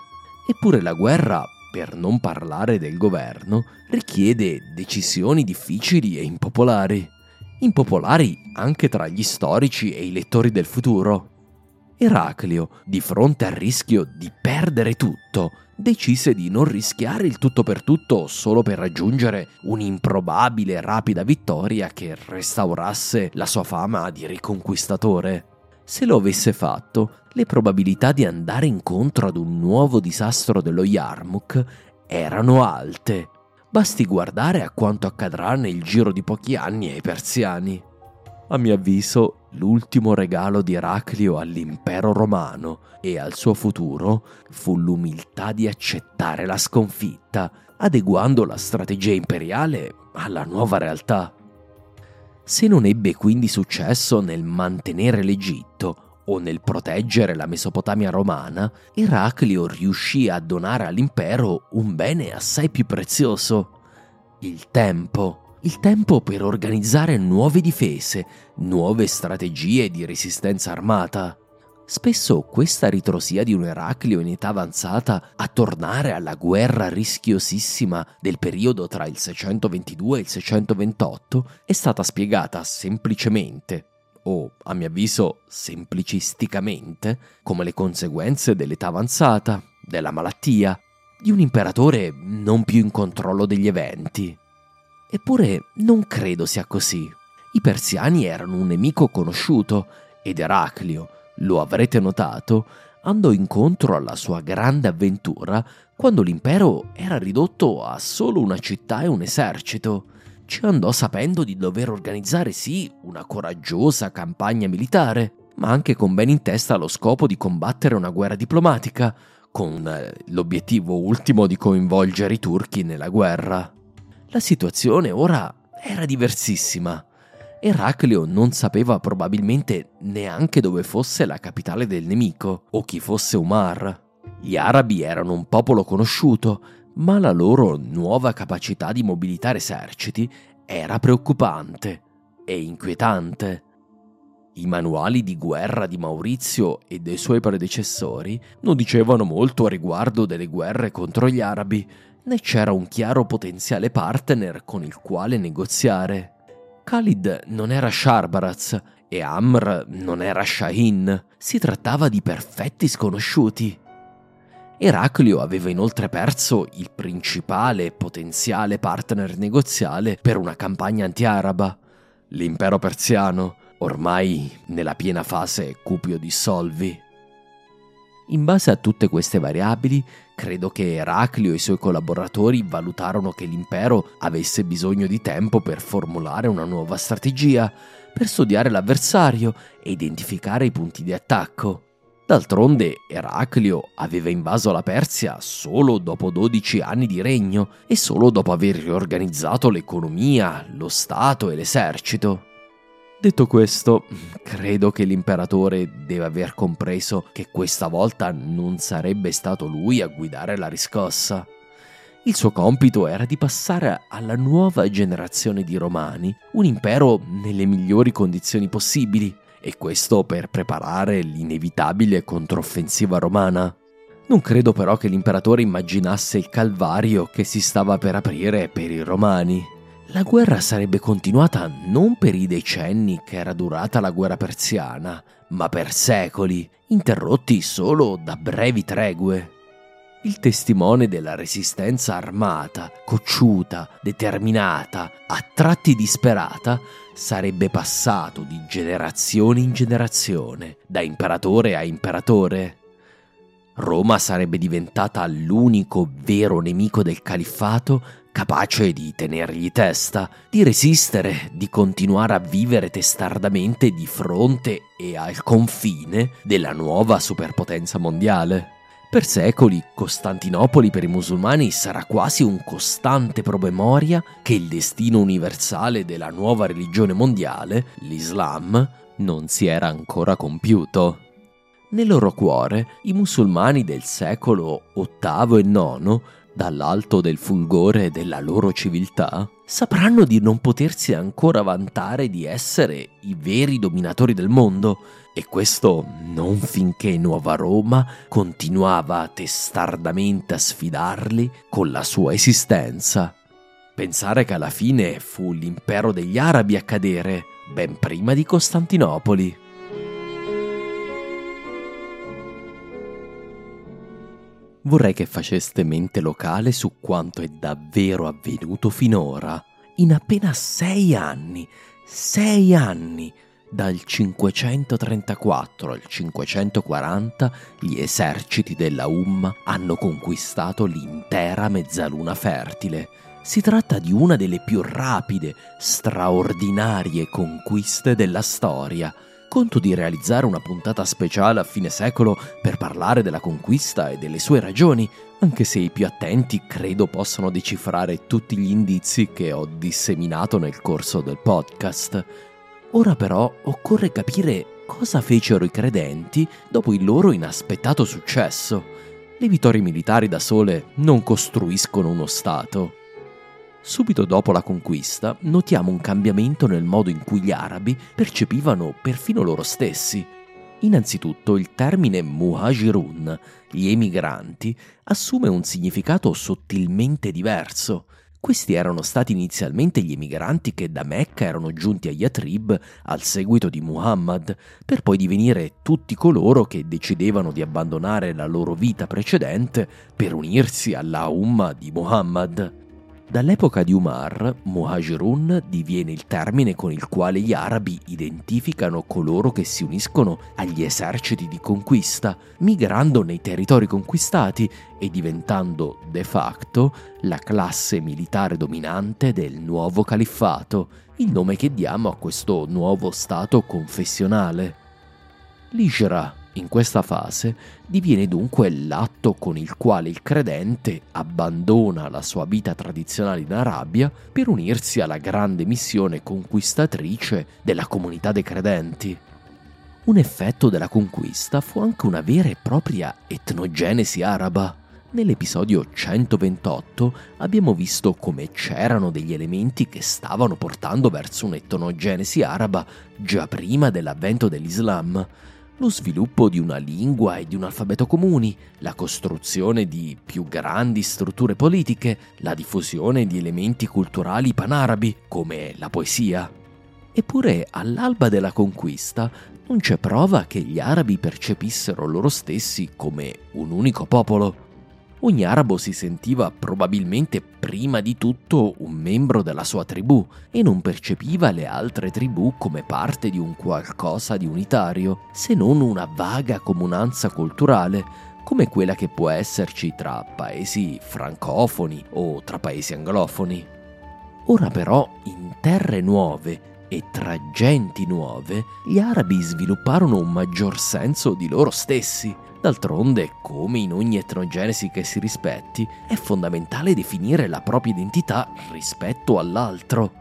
Eppure la guerra, per non parlare del governo, richiede decisioni difficili e impopolari. Impopolari anche tra gli storici e i lettori del futuro. Eraclio, di fronte al rischio di perdere tutto, decise di non rischiare il tutto per tutto solo per raggiungere un'improbabile rapida vittoria che restaurasse la sua fama di riconquistatore. Se lo avesse fatto, le probabilità di andare incontro ad un nuovo disastro dello Yarmuk erano alte. Basti guardare a quanto accadrà nel giro di pochi anni ai persiani. A mio avviso, l'ultimo regalo di Eraclio all'impero romano e al suo futuro fu l'umiltà di accettare la sconfitta, adeguando la strategia imperiale alla nuova realtà. Se non ebbe quindi successo nel mantenere l'Egitto o nel proteggere la Mesopotamia romana, Eraclio riuscì a donare all'impero un bene assai più prezioso: il tempo. Il tempo per organizzare nuove difese, nuove strategie di resistenza armata. Spesso questa ritrosia di un Eraclio in età avanzata a tornare alla guerra rischiosissima del periodo tra il seicentoventidue e il seicentoventotto è stata spiegata semplicemente, o a mio avviso semplicisticamente, come le conseguenze dell'età avanzata, della malattia, di un imperatore non più in controllo degli eventi. Eppure non credo sia così. I persiani erano un nemico conosciuto ed Eraclio, lo avrete notato, andò incontro alla sua grande avventura quando l'impero era ridotto a solo una città e un esercito. Ci andò sapendo di dover organizzare sì una coraggiosa campagna militare, ma anche con ben in testa lo scopo di combattere una guerra diplomatica, con l'obiettivo ultimo di coinvolgere i turchi nella guerra. La situazione ora era diversissima. Eraclio non sapeva probabilmente neanche dove fosse la capitale del nemico o chi fosse Umar. Gli arabi erano un popolo conosciuto, ma la loro nuova capacità di mobilitare eserciti era preoccupante e inquietante. I manuali di guerra di Maurizio e dei suoi predecessori non dicevano molto a riguardo delle guerre contro gli arabi, né c'era un chiaro potenziale partner con il quale negoziare. Khalid non era Sharbaraz e Amr non era Shahin, si trattava di perfetti sconosciuti. Eraclio aveva inoltre perso il principale potenziale partner negoziale per una campagna anti-araba, l'impero persiano, ormai nella piena fase cupio di solvi. In base a tutte queste variabili, credo che Eraclio e i suoi collaboratori valutarono che l'impero avesse bisogno di tempo per formulare una nuova strategia, per studiare l'avversario e identificare i punti di attacco. D'altronde, Eraclio aveva invaso la Persia solo dopo dodici anni di regno e solo dopo aver riorganizzato l'economia, lo Stato e l'esercito. Detto questo, credo che l'imperatore deve aver compreso che questa volta non sarebbe stato lui a guidare la riscossa. Il suo compito era di passare alla nuova generazione di romani un impero nelle migliori condizioni possibili, e questo per preparare l'inevitabile controffensiva romana. Non credo però che l'imperatore immaginasse il calvario che si stava per aprire per i romani. La guerra sarebbe continuata non per i decenni che era durata la guerra persiana, ma per secoli, interrotti solo da brevi tregue. Il testimone della resistenza armata, cocciuta, determinata, a tratti disperata, sarebbe passato di generazione in generazione, da imperatore a imperatore. Roma sarebbe diventata l'unico vero nemico del califfato, capace di tenergli testa, di resistere, di continuare a vivere testardamente di fronte e al confine della nuova superpotenza mondiale. Per secoli, Costantinopoli per i musulmani sarà quasi un costante promemoria che il destino universale della nuova religione mondiale, l'Islam, non si era ancora compiuto. Nel loro cuore, i musulmani del secolo ottavo e nono, dall'alto del fulgore della loro civiltà, sapranno di non potersi ancora vantare di essere i veri dominatori del mondo, e questo non finché Nuova Roma continuava testardamente a sfidarli con la sua esistenza. Pensare che alla fine fu l'impero degli Arabi a cadere, ben prima di Costantinopoli. Vorrei che faceste mente locale su quanto è davvero avvenuto finora. In appena sei anni, sei anni, dal cinquecentotrentaquattro al cinquecentoquaranta, gli eserciti della Umma hanno conquistato l'intera mezzaluna fertile. Si tratta di una delle più rapide, straordinarie conquiste della storia. Conto di realizzare una puntata speciale a fine secolo per parlare della conquista e delle sue ragioni, anche se i più attenti credo possano decifrare tutti gli indizi che ho disseminato nel corso del podcast. Ora però occorre capire cosa fecero i credenti dopo il loro inaspettato successo. Le vittorie militari da sole non costruiscono uno stato. Subito dopo la conquista notiamo un cambiamento nel modo in cui gli arabi percepivano perfino loro stessi. Innanzitutto il termine muhajirun, gli emigranti, assume un significato sottilmente diverso. Questi erano stati inizialmente gli emigranti che da Mecca erano giunti a Yatrib al seguito di Muhammad, per poi divenire tutti coloro che decidevano di abbandonare la loro vita precedente per unirsi alla Umma di Muhammad. Dall'epoca di Umar, muhajirun diviene il termine con il quale gli arabi identificano coloro che si uniscono agli eserciti di conquista, migrando nei territori conquistati e diventando, de facto, la classe militare dominante del nuovo califfato, il nome che diamo a questo nuovo stato confessionale. L'Hijra, in questa fase, diviene dunque l'atto con il quale il credente abbandona la sua vita tradizionale in Arabia per unirsi alla grande missione conquistatrice della comunità dei credenti. Un effetto della conquista fu anche una vera e propria etnogenesi araba. Nell'episodio centoventotto abbiamo visto come c'erano degli elementi che stavano portando verso un'etnogenesi araba già prima dell'avvento dell'Islam. Lo sviluppo di una lingua e di un alfabeto comuni, la costruzione di più grandi strutture politiche, la diffusione di elementi culturali panarabi, come la poesia. Eppure, all'alba della conquista, non c'è prova che gli arabi percepissero loro stessi come un unico popolo. Ogni arabo si sentiva probabilmente prima di tutto un membro della sua tribù e non percepiva le altre tribù come parte di un qualcosa di unitario, se non una vaga comunanza culturale, come quella che può esserci tra paesi francofoni o tra paesi anglofoni. Ora però, in terre nuove e tra genti nuove, gli arabi svilupparono un maggior senso di loro stessi. D'altronde, come in ogni etnogenesi che si rispetti, è fondamentale definire la propria identità rispetto all'altro.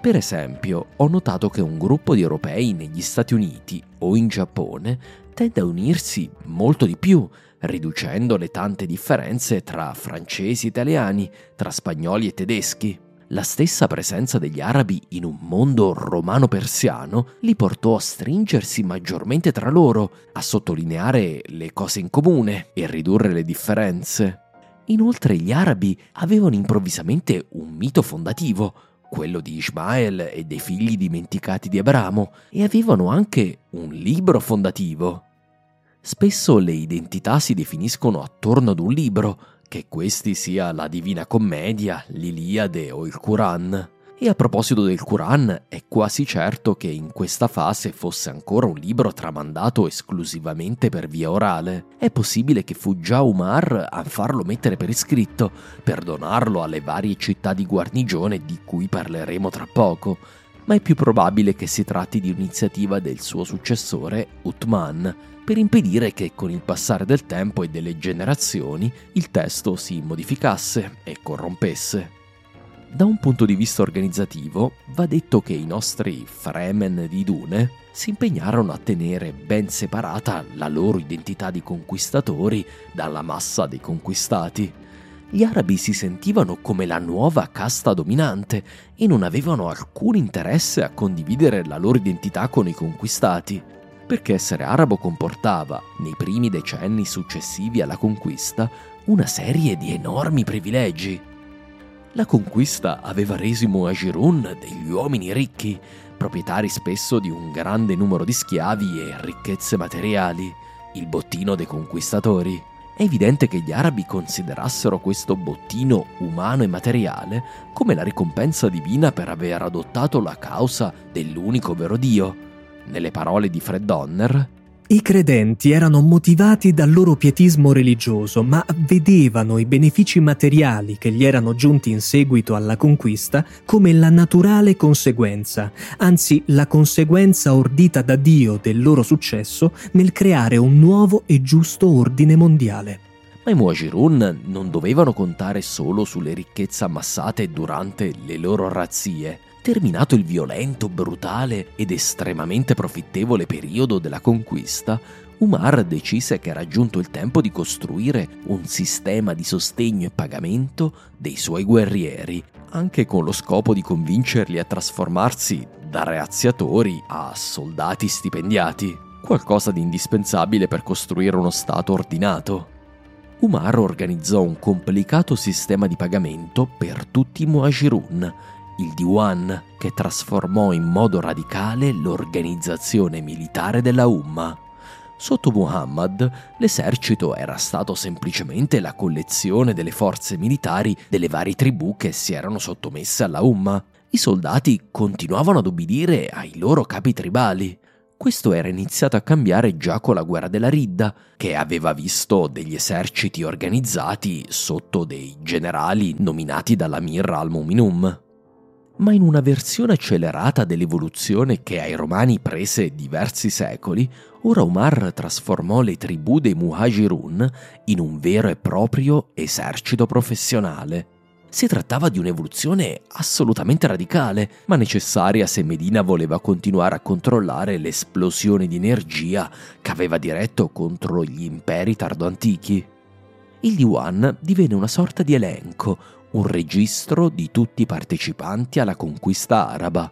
Per esempio, ho notato che un gruppo di europei negli Stati Uniti o in Giappone tende a unirsi molto di più, riducendo le tante differenze tra francesi e italiani, tra spagnoli e tedeschi. La stessa presenza degli arabi in un mondo romano-persiano li portò a stringersi maggiormente tra loro, a sottolineare le cose in comune e ridurre le differenze. Inoltre gli arabi avevano improvvisamente un mito fondativo, quello di Ismael e dei figli dimenticati di Abramo, e avevano anche un libro fondativo. Spesso le identità si definiscono attorno ad un libro, che questi sia la Divina Commedia, l'Iliade o il Quran. E a proposito del Quran, è quasi certo che in questa fase fosse ancora un libro tramandato esclusivamente per via orale. È possibile che fu già Umar a farlo mettere per iscritto, per donarlo alle varie città di guarnigione di cui parleremo tra poco, ma è più probabile che si tratti di un'iniziativa del suo successore, Uthman, per impedire che con il passare del tempo e delle generazioni il testo si modificasse e corrompesse. Da un punto di vista organizzativo, va detto che i nostri Fremen di Dune si impegnarono a tenere ben separata la loro identità di conquistatori dalla massa dei conquistati. Gli arabi si sentivano come la nuova casta dominante e non avevano alcun interesse a condividere la loro identità con i conquistati, perché essere arabo comportava, nei primi decenni successivi alla conquista, una serie di enormi privilegi. La conquista aveva reso i Muajirun degli uomini ricchi, proprietari spesso di un grande numero di schiavi e ricchezze materiali, il bottino dei conquistatori. È evidente che gli arabi considerassero questo bottino umano e materiale come la ricompensa divina per aver adottato la causa dell'unico vero Dio. Nelle parole di Fred Donner, i credenti erano motivati dal loro pietismo religioso, ma vedevano i benefici materiali che gli erano giunti in seguito alla conquista come la naturale conseguenza, anzi la conseguenza ordita da Dio del loro successo nel creare un nuovo e giusto ordine mondiale. Ma i Muajirun non dovevano contare solo sulle ricchezze ammassate durante le loro razzie. Terminato il violento, brutale ed estremamente profittevole periodo della conquista, Umar decise che era giunto il tempo di costruire un sistema di sostegno e pagamento dei suoi guerrieri, anche con lo scopo di convincerli a trasformarsi da razziatori a soldati stipendiati, qualcosa di indispensabile per costruire uno stato ordinato. Umar organizzò un complicato sistema di pagamento per tutti i Muajirun, il Diwan, che trasformò in modo radicale l'organizzazione militare della Umma. Sotto Muhammad, l'esercito era stato semplicemente la collezione delle forze militari delle varie tribù che si erano sottomesse alla Umma. I soldati continuavano ad obbedire ai loro capi tribali. Questo era iniziato a cambiare già con la guerra della Ridda, che aveva visto degli eserciti organizzati sotto dei generali nominati dall'amir al-Mu'minun. Ma in una versione accelerata dell'evoluzione che ai Romani prese diversi secoli, ora Umar trasformò le tribù dei Muhajirun in un vero e proprio esercito professionale. Si trattava di un'evoluzione assolutamente radicale, ma necessaria se Medina voleva continuare a controllare l'esplosione di energia che aveva diretto contro gli imperi tardoantichi. Il Diwan divenne una sorta di elenco, un registro di tutti i partecipanti alla conquista araba.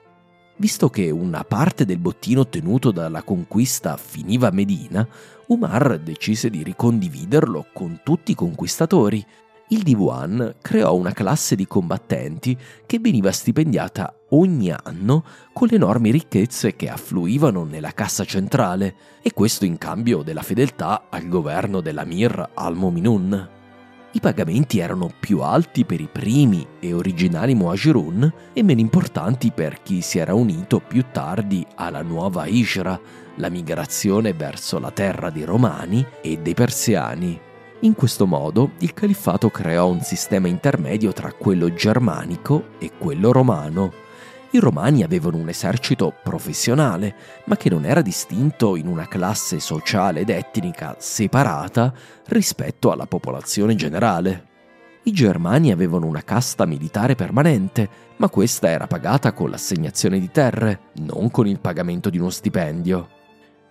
Visto che una parte del bottino ottenuto dalla conquista finiva a Medina, Umar decise di ricondividerlo con tutti i conquistatori. Il Diwan creò una classe di combattenti che veniva stipendiata ogni anno con le enormi ricchezze che affluivano nella cassa centrale, e questo in cambio della fedeltà al governo dell'amir al-Mu'minun. I pagamenti erano più alti per i primi e originali Muajirun e meno importanti per chi si era unito più tardi alla nuova Hijra, la migrazione verso la terra dei Romani e dei Persiani. In questo modo il califfato creò un sistema intermedio tra quello germanico e quello romano. I Romani avevano un esercito professionale, ma che non era distinto in una classe sociale ed etnica separata rispetto alla popolazione generale. I Germani avevano una casta militare permanente, ma questa era pagata con l'assegnazione di terre, non con il pagamento di uno stipendio.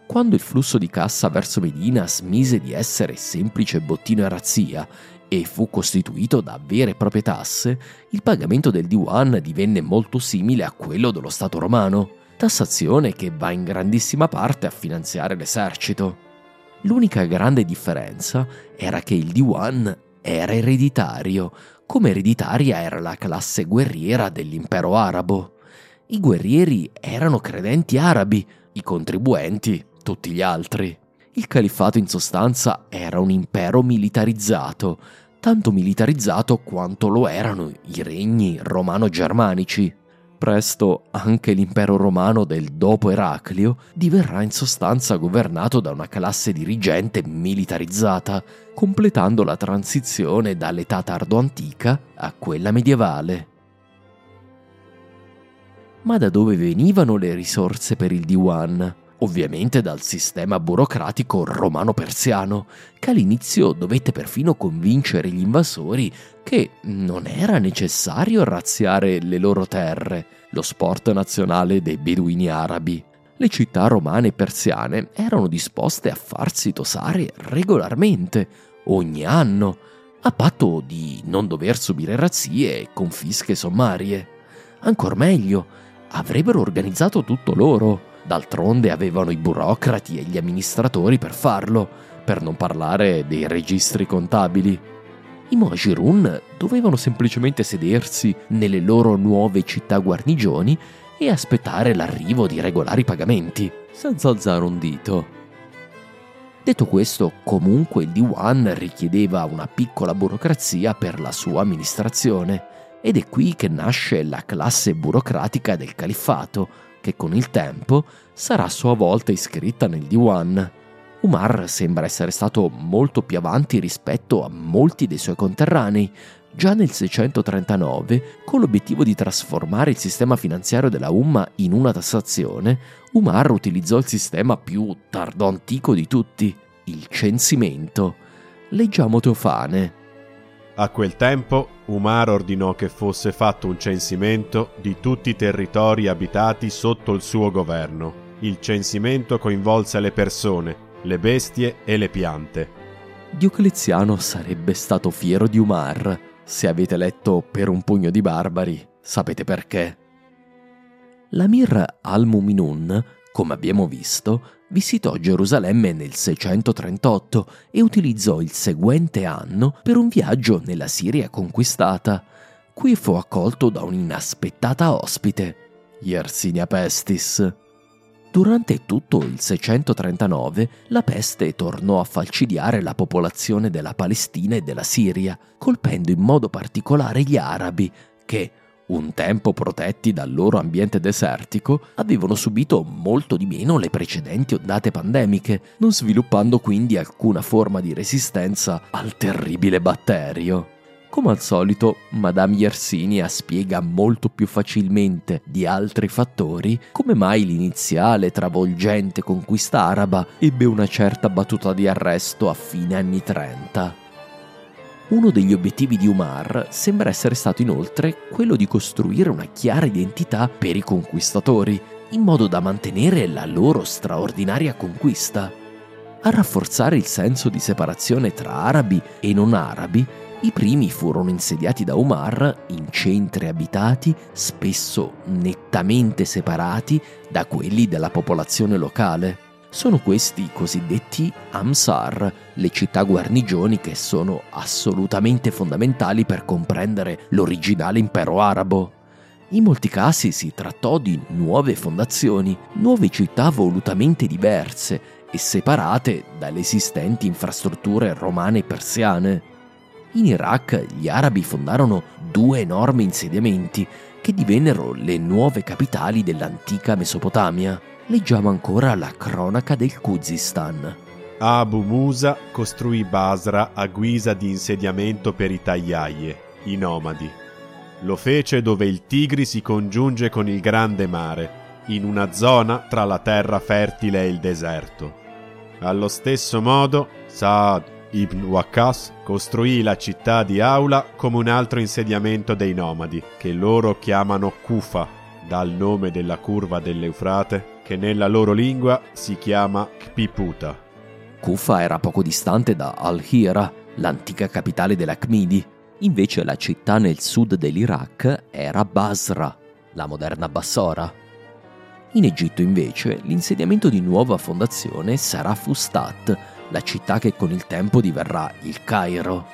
Quando il flusso di cassa verso Medina smise di essere semplice bottino e razzia e fu costituito da vere e proprie tasse, il pagamento del diwan divenne molto simile a quello dello Stato romano, tassazione che va in grandissima parte a finanziare l'esercito. L'unica grande differenza era che il diwan era ereditario, come ereditaria era la classe guerriera dell'impero arabo. I guerrieri erano credenti arabi, i contribuenti tutti gli altri. Il califfato in sostanza era un impero militarizzato, tanto militarizzato quanto lo erano i regni romano-germanici. Presto anche l'impero romano del dopo Eraclio diverrà in sostanza governato da una classe dirigente militarizzata, completando la transizione dall'età tardo-antica a quella medievale. Ma da dove venivano le risorse per il diwan? Ovviamente dal sistema burocratico romano-persiano, che all'inizio dovette perfino convincere gli invasori che non era necessario razziare le loro terre, lo sport nazionale dei beduini arabi. Le città romane e persiane erano disposte a farsi tosare regolarmente, ogni anno, a patto di non dover subire razzie e confische sommarie. Ancor meglio, avrebbero organizzato tutto loro. D'altronde avevano i burocrati e gli amministratori per farlo, per non parlare dei registri contabili. I muhajirun dovevano semplicemente sedersi nelle loro nuove città guarnigioni e aspettare l'arrivo di regolari pagamenti, senza alzare un dito. Detto questo, comunque il diwan richiedeva una piccola burocrazia per la sua amministrazione, ed è qui che nasce la classe burocratica del califfato, che con il tempo sarà a sua volta iscritta nel diwan. Umar sembra essere stato molto più avanti rispetto a molti dei suoi conterranei, già nel seicentotrentanove, con l'obiettivo di trasformare il sistema finanziario della Umma in una tassazione, Umar utilizzò il sistema più tardo-antico di tutti, il censimento. Leggiamo Teofane. A quel tempo Umar ordinò che fosse fatto un censimento di tutti i territori abitati sotto il suo governo. Il censimento coinvolse le persone, le bestie e le piante. Diocleziano sarebbe stato fiero di Umar. Se avete letto Per un pugno di barbari, sapete perché. L'amir al-Muminun, come abbiamo visto, visitò Gerusalemme nel seicentotrentotto e utilizzò il seguente anno per un viaggio nella Siria conquistata. Qui fu accolto da un'inaspettata ospite, Yersinia Pestis. Durante tutto il seicentotrentanove la peste tornò a falcidiare la popolazione della Palestina e della Siria, colpendo in modo particolare gli arabi che, un tempo protetti dal loro ambiente desertico, avevano subito molto di meno le precedenti ondate pandemiche, non sviluppando quindi alcuna forma di resistenza al terribile batterio. Come al solito, Madame Yersinia spiega molto più facilmente di altri fattori come mai l'iniziale travolgente conquista araba ebbe una certa battuta di arresto a fine anni trenta. Uno degli obiettivi di Umar sembra essere stato inoltre quello di costruire una chiara identità per i conquistatori, in modo da mantenere la loro straordinaria conquista. A rafforzare il senso di separazione tra arabi e non arabi, i primi furono insediati da Umar in centri abitati spesso nettamente separati da quelli della popolazione locale. Sono questi i cosiddetti Amsar, le città guarnigioni che sono assolutamente fondamentali per comprendere l'originale impero arabo. In molti casi si trattò di nuove fondazioni, nuove città volutamente diverse e separate dalle esistenti infrastrutture romane e persiane. In Iraq gli arabi fondarono due enormi insediamenti che divennero le nuove capitali dell'antica Mesopotamia. Leggiamo ancora la cronaca del Khuzistan. Abu Musa costruì Basra a guisa di insediamento per i Tayyaye, i nomadi. Lo fece dove il Tigri si congiunge con il grande mare, in una zona tra la terra fertile e il deserto. Allo stesso modo, Saad, ibn Waqqas costruì la città di Aula come un altro insediamento dei nomadi, che loro chiamano Kufa, dal nome della curva dell'Eufrate, che nella loro lingua si chiama Kpiputa. Kufa era poco distante da al-Hira, l'antica capitale della Kmidi. Invece la città nel sud dell'Iraq era Basra, la moderna Bassora. In Egitto invece l'insediamento di nuova fondazione sarà Fustat, la città che con il tempo diverrà il Cairo.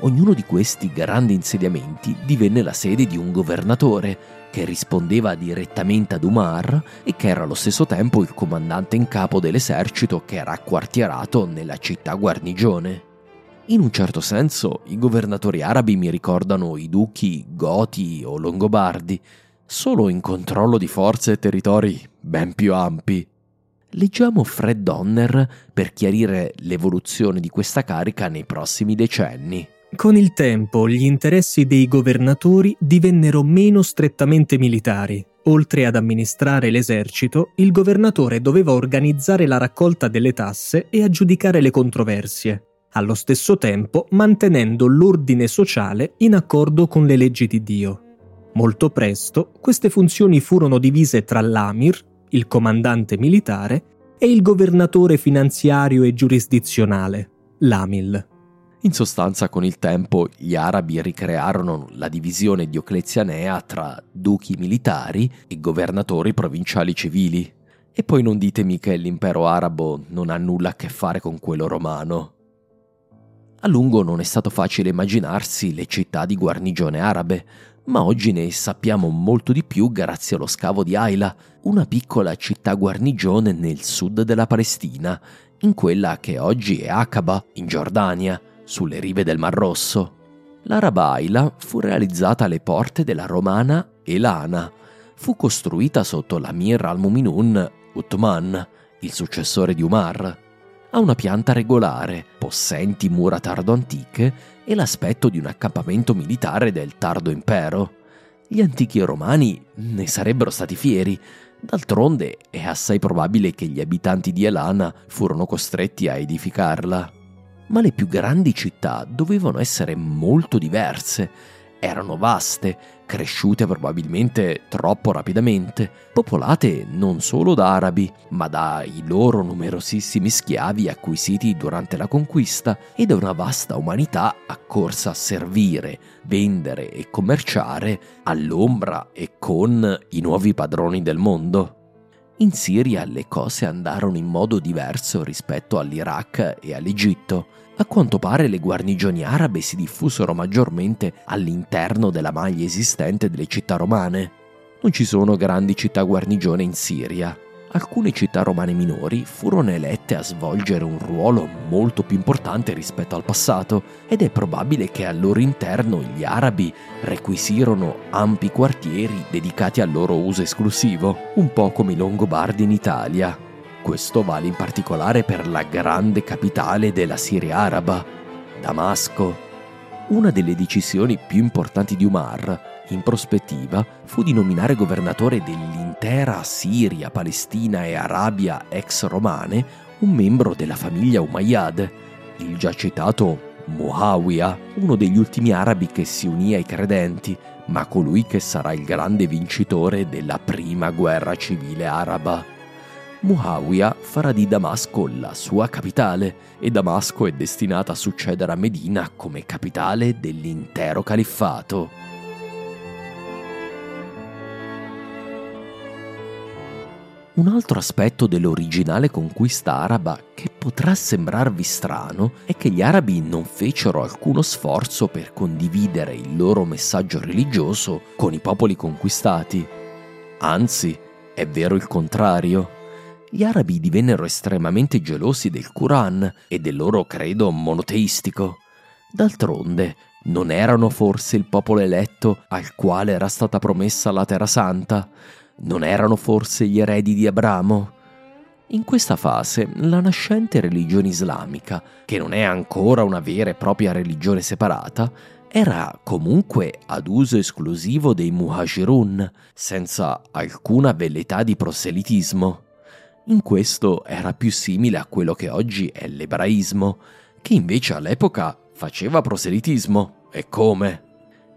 Ognuno di questi grandi insediamenti divenne la sede di un governatore che rispondeva direttamente ad Umar e che era allo stesso tempo il comandante in capo dell'esercito che era acquartierato nella città guarnigione. In un certo senso, i governatori arabi mi ricordano i duchi goti o longobardi, solo in controllo di forze e territori ben più ampi. Leggiamo Fred Donner per chiarire l'evoluzione di questa carica nei prossimi decenni. Con il tempo, gli interessi dei governatori divennero meno strettamente militari. Oltre ad amministrare l'esercito, il governatore doveva organizzare la raccolta delle tasse e aggiudicare le controversie, allo stesso tempo mantenendo l'ordine sociale in accordo con le leggi di Dio. Molto presto queste funzioni furono divise tra l'amir, il comandante militare, e il governatore finanziario e giurisdizionale, l'amil. In sostanza, con il tempo gli arabi ricrearono la divisione dioclezianea tra duchi militari e governatori provinciali civili. E poi non ditemi che l'impero arabo non ha nulla a che fare con quello romano. A lungo non è stato facile immaginarsi le città di guarnigione arabe, ma oggi ne sappiamo molto di più grazie allo scavo di Aila, una piccola città guarnigione nel sud della Palestina, in quella che oggi è Aqaba, in Giordania, sulle rive del Mar Rosso. L'araba Aila fu realizzata alle porte della romana Elana. Fu costruita sotto l'amir al-Mu'minun, Uthman, il successore di Umar. Ha una pianta regolare, possenti mura tardo-antiche e l'aspetto di un accampamento militare del tardo impero. Gli antichi romani ne sarebbero stati fieri, d'altronde è assai probabile che gli abitanti di Elana furono costretti a edificarla. Ma le più grandi città dovevano essere molto diverse, erano vaste, cresciute probabilmente troppo rapidamente, popolate non solo da arabi, ma dai loro numerosissimi schiavi acquisiti durante la conquista e da una vasta umanità accorsa a servire, vendere e commerciare all'ombra e con i nuovi padroni del mondo. In Siria le cose andarono in modo diverso rispetto all'Iraq e all'Egitto. A quanto pare le guarnigioni arabe si diffusero maggiormente all'interno della maglia esistente delle città romane. Non ci sono grandi città guarnigione in Siria. Alcune città romane minori furono elette a svolgere un ruolo molto più importante rispetto al passato ed è probabile che al loro interno gli arabi requisirono ampi quartieri dedicati al loro uso esclusivo, un po' come i Longobardi in Italia. Questo vale in particolare per la grande capitale della Siria araba, Damasco. Una delle decisioni più importanti di Umar, in prospettiva, fu di nominare governatore dell'intera Siria, Palestina e Arabia ex-romane un membro della famiglia Umayyad, il già citato Muawiya, uno degli ultimi arabi che si unì ai credenti, ma colui che sarà il grande vincitore della prima guerra civile araba. Muawiya farà di Damasco la sua capitale e Damasco è destinata a succedere a Medina come capitale dell'intero califfato. Un altro aspetto dell'originale conquista araba che potrà sembrarvi strano è che gli arabi non fecero alcuno sforzo per condividere il loro messaggio religioso con i popoli conquistati. Anzi, è vero il contrario. Gli arabi divennero estremamente gelosi del Quran e del loro credo monoteistico. D'altronde, non erano forse il popolo eletto al quale era stata promessa la Terra Santa? Non erano forse gli eredi di Abramo? In questa fase, la nascente religione islamica, che non è ancora una vera e propria religione separata, era comunque ad uso esclusivo dei muhajirun, senza alcuna velleità di proselitismo. In questo era più simile a quello che oggi è l'ebraismo, che invece all'epoca faceva proselitismo, e come?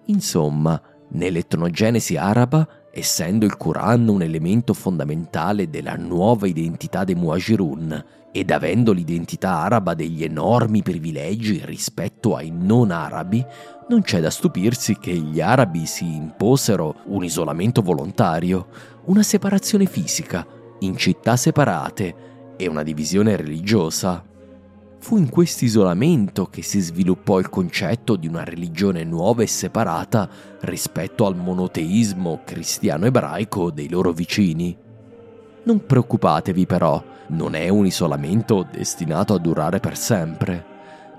Insomma, nell'etnogenesi araba, essendo il Quran un elemento fondamentale della nuova identità dei Muajirun, ed avendo l'identità araba degli enormi privilegi rispetto ai non arabi, non c'è da stupirsi che gli arabi si imposero un isolamento volontario, una separazione fisica, in città separate e una divisione religiosa. Fu in questo isolamento che si sviluppò il concetto di una religione nuova e separata rispetto al monoteismo cristiano-ebraico dei loro vicini. Non preoccupatevi però, non è un isolamento destinato a durare per sempre,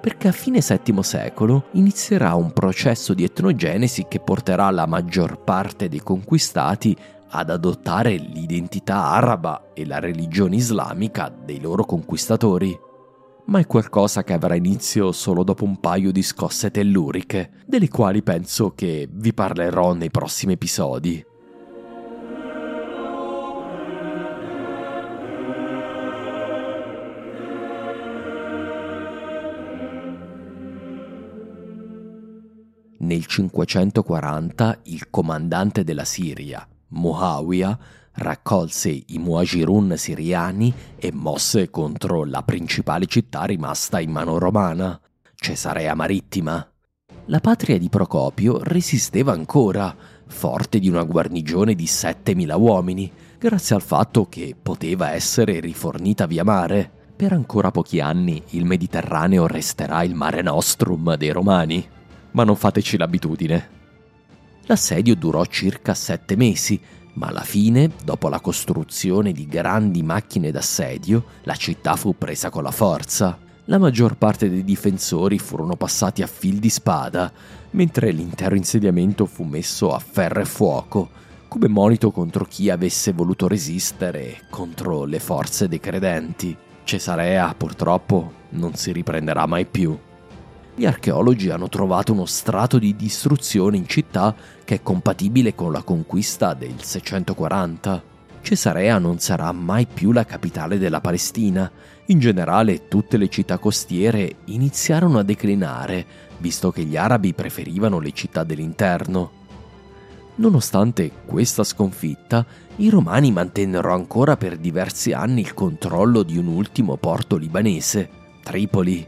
perché a fine settimo secolo inizierà un processo di etnogenesi che porterà la maggior parte dei conquistati ad adottare l'identità araba e la religione islamica dei loro conquistatori. Ma è qualcosa che avrà inizio solo dopo un paio di scosse telluriche, delle quali penso che vi parlerò nei prossimi episodi. Nel cinquecentoquaranta il comandante della Siria, Muawiyah, raccolse i Muajirun siriani e mosse contro la principale città rimasta in mano romana, Cesarea Marittima. La patria di Procopio resisteva ancora, forte di una guarnigione di settemila uomini, grazie al fatto che poteva essere rifornita via mare. Per ancora pochi anni il Mediterraneo resterà il Mare Nostrum dei Romani, ma non fateci l'abitudine. L'assedio durò circa sette mesi, ma alla fine, dopo la costruzione di grandi macchine d'assedio, la città fu presa con la forza. La maggior parte dei difensori furono passati a fil di spada, mentre l'intero insediamento fu messo a ferro e fuoco, come monito contro chi avesse voluto resistere contro le forze dei credenti. Cesarea, purtroppo, non si riprenderà mai più. Gli archeologi hanno trovato uno strato di distruzione in città che è compatibile con la conquista del seicentoquaranta. Cesarea non sarà mai più la capitale della Palestina. In generale, tutte le città costiere iniziarono a declinare, visto che gli arabi preferivano le città dell'interno. Nonostante questa sconfitta, i romani mantennero ancora per diversi anni il controllo di un ultimo porto libanese, Tripoli.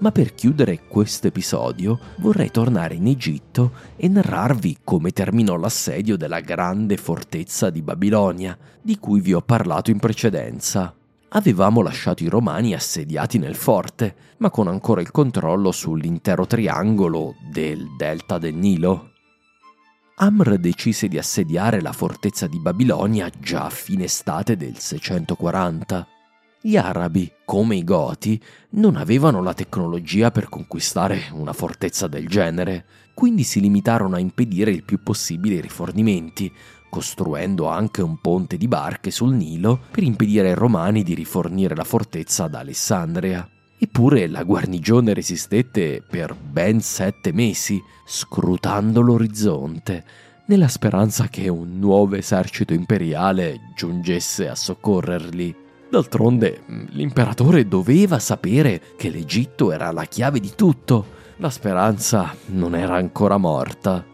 Ma per chiudere questo episodio vorrei tornare in Egitto e narrarvi come terminò l'assedio della grande fortezza di Babilonia, di cui vi ho parlato in precedenza. Avevamo lasciato i Romani assediati nel forte, ma con ancora il controllo sull'intero triangolo del delta del Nilo. Amr decise di assediare la fortezza di Babilonia già a fine estate del seicentoquaranta. Gli arabi, come i Goti, non avevano la tecnologia per conquistare una fortezza del genere, quindi si limitarono a impedire il più possibile i rifornimenti, costruendo anche un ponte di barche sul Nilo per impedire ai romani di rifornire la fortezza ad Alessandria. Eppure la guarnigione resistette per ben sette mesi, scrutando l'orizzonte, nella speranza che un nuovo esercito imperiale giungesse a soccorrerli. D'altronde, l'imperatore doveva sapere che l'Egitto era la chiave di tutto. La speranza non era ancora morta.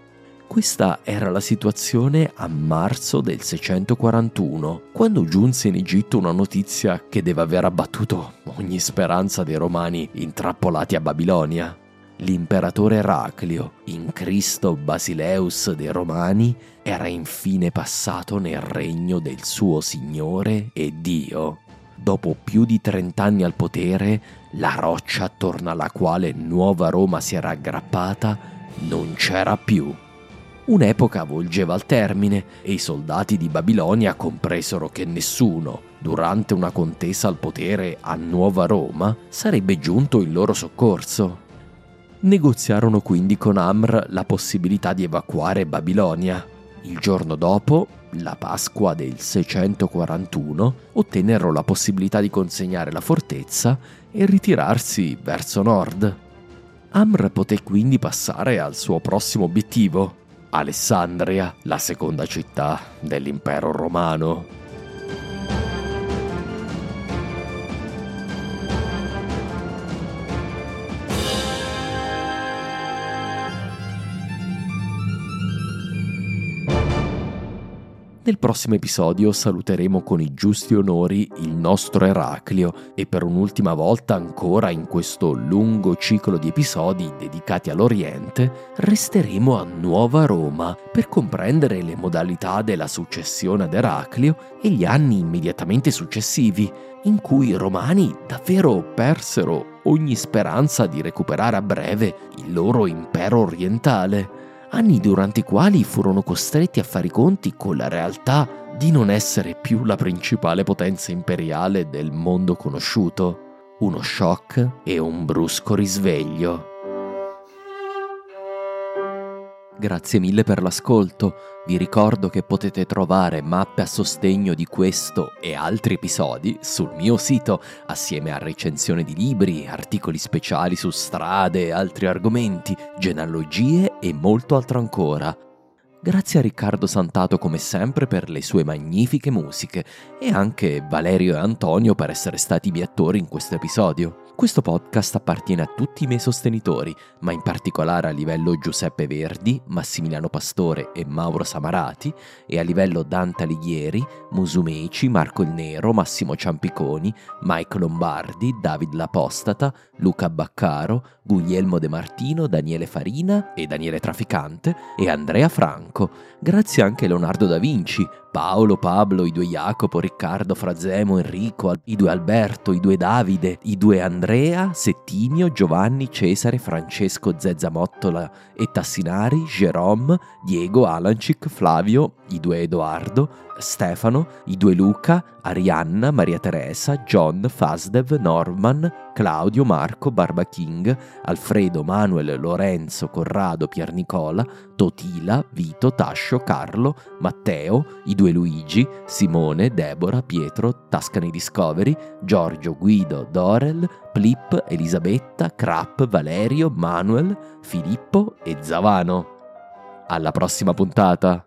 Questa era la situazione a marzo del seicentoquarantuno, quando giunse in Egitto una notizia che deve aver abbattuto ogni speranza dei romani intrappolati a Babilonia. L'imperatore Eraclio, in Cristo Basileus dei Romani, era infine passato nel regno del suo Signore e Dio. Dopo più di trent'anni al potere, la roccia attorno alla quale Nuova Roma si era aggrappata non c'era più. Un'epoca volgeva al termine e i soldati di Babilonia compresero che nessuno, durante una contesa al potere a Nuova Roma, sarebbe giunto in loro soccorso. Negoziarono quindi con Amr la possibilità di evacuare Babilonia. Il giorno dopo, la Pasqua del seicentoquarantuno, ottennero la possibilità di consegnare la fortezza e ritirarsi verso nord. Amr poté quindi passare al suo prossimo obiettivo, Alessandria, la seconda città dell'impero romano. Nel prossimo episodio saluteremo con i giusti onori il nostro Eraclio e per un'ultima volta ancora in questo lungo ciclo di episodi dedicati all'Oriente resteremo a Nuova Roma per comprendere le modalità della successione ad Eraclio e gli anni immediatamente successivi in cui i romani davvero persero ogni speranza di recuperare a breve il loro impero orientale. Anni durante i quali furono costretti a fare i conti con la realtà di non essere più la principale potenza imperiale del mondo conosciuto. Uno shock e un brusco risveglio. Grazie mille per l'ascolto. Vi ricordo che potete trovare mappe a sostegno di questo e altri episodi sul mio sito, assieme a recensione di libri, articoli speciali su strade e altri argomenti, genealogie e molto altro ancora. Grazie a Riccardo Santato come sempre per le sue magnifiche musiche e anche Valerio e Antonio per essere stati i miei attori in questo episodio. Questo podcast appartiene a tutti i miei sostenitori, ma in particolare a livello Giuseppe Verdi, Massimiliano Pastore e Mauro Samarati, e a livello Dante Alighieri, Musumeci, Marco il Nero, Massimo Ciampiconi, Mike Lombardi, David L'Apostata, Luca Baccaro, Guglielmo De Martino, Daniele Farina e Daniele Trafficante e Andrea Franco. Grazie anche a Leonardo da Vinci, Paolo, Pablo, i due Jacopo, Riccardo, Frazemo, Enrico, i due Alberto, i due Davide, i due Andrea, Settimio, Giovanni, Cesare, Francesco, Zezzamottola e Tassinari, Jerome, Diego, Alancic, Flavio, i due Edoardo, Stefano, i due Luca, Arianna, Maria Teresa, John, Fasdev, Norman, Claudio, Marco, Barba King, Alfredo, Manuel, Lorenzo, Corrado, Piernicola, Totila, Vito, Tascio, Carlo, Matteo, i due Luigi, Simone, Deborah, Pietro, Tuscany Discovery, Giorgio, Guido, Dorel, Plip, Elisabetta, Crap, Valerio, Manuel, Filippo e Zavano. Alla prossima puntata!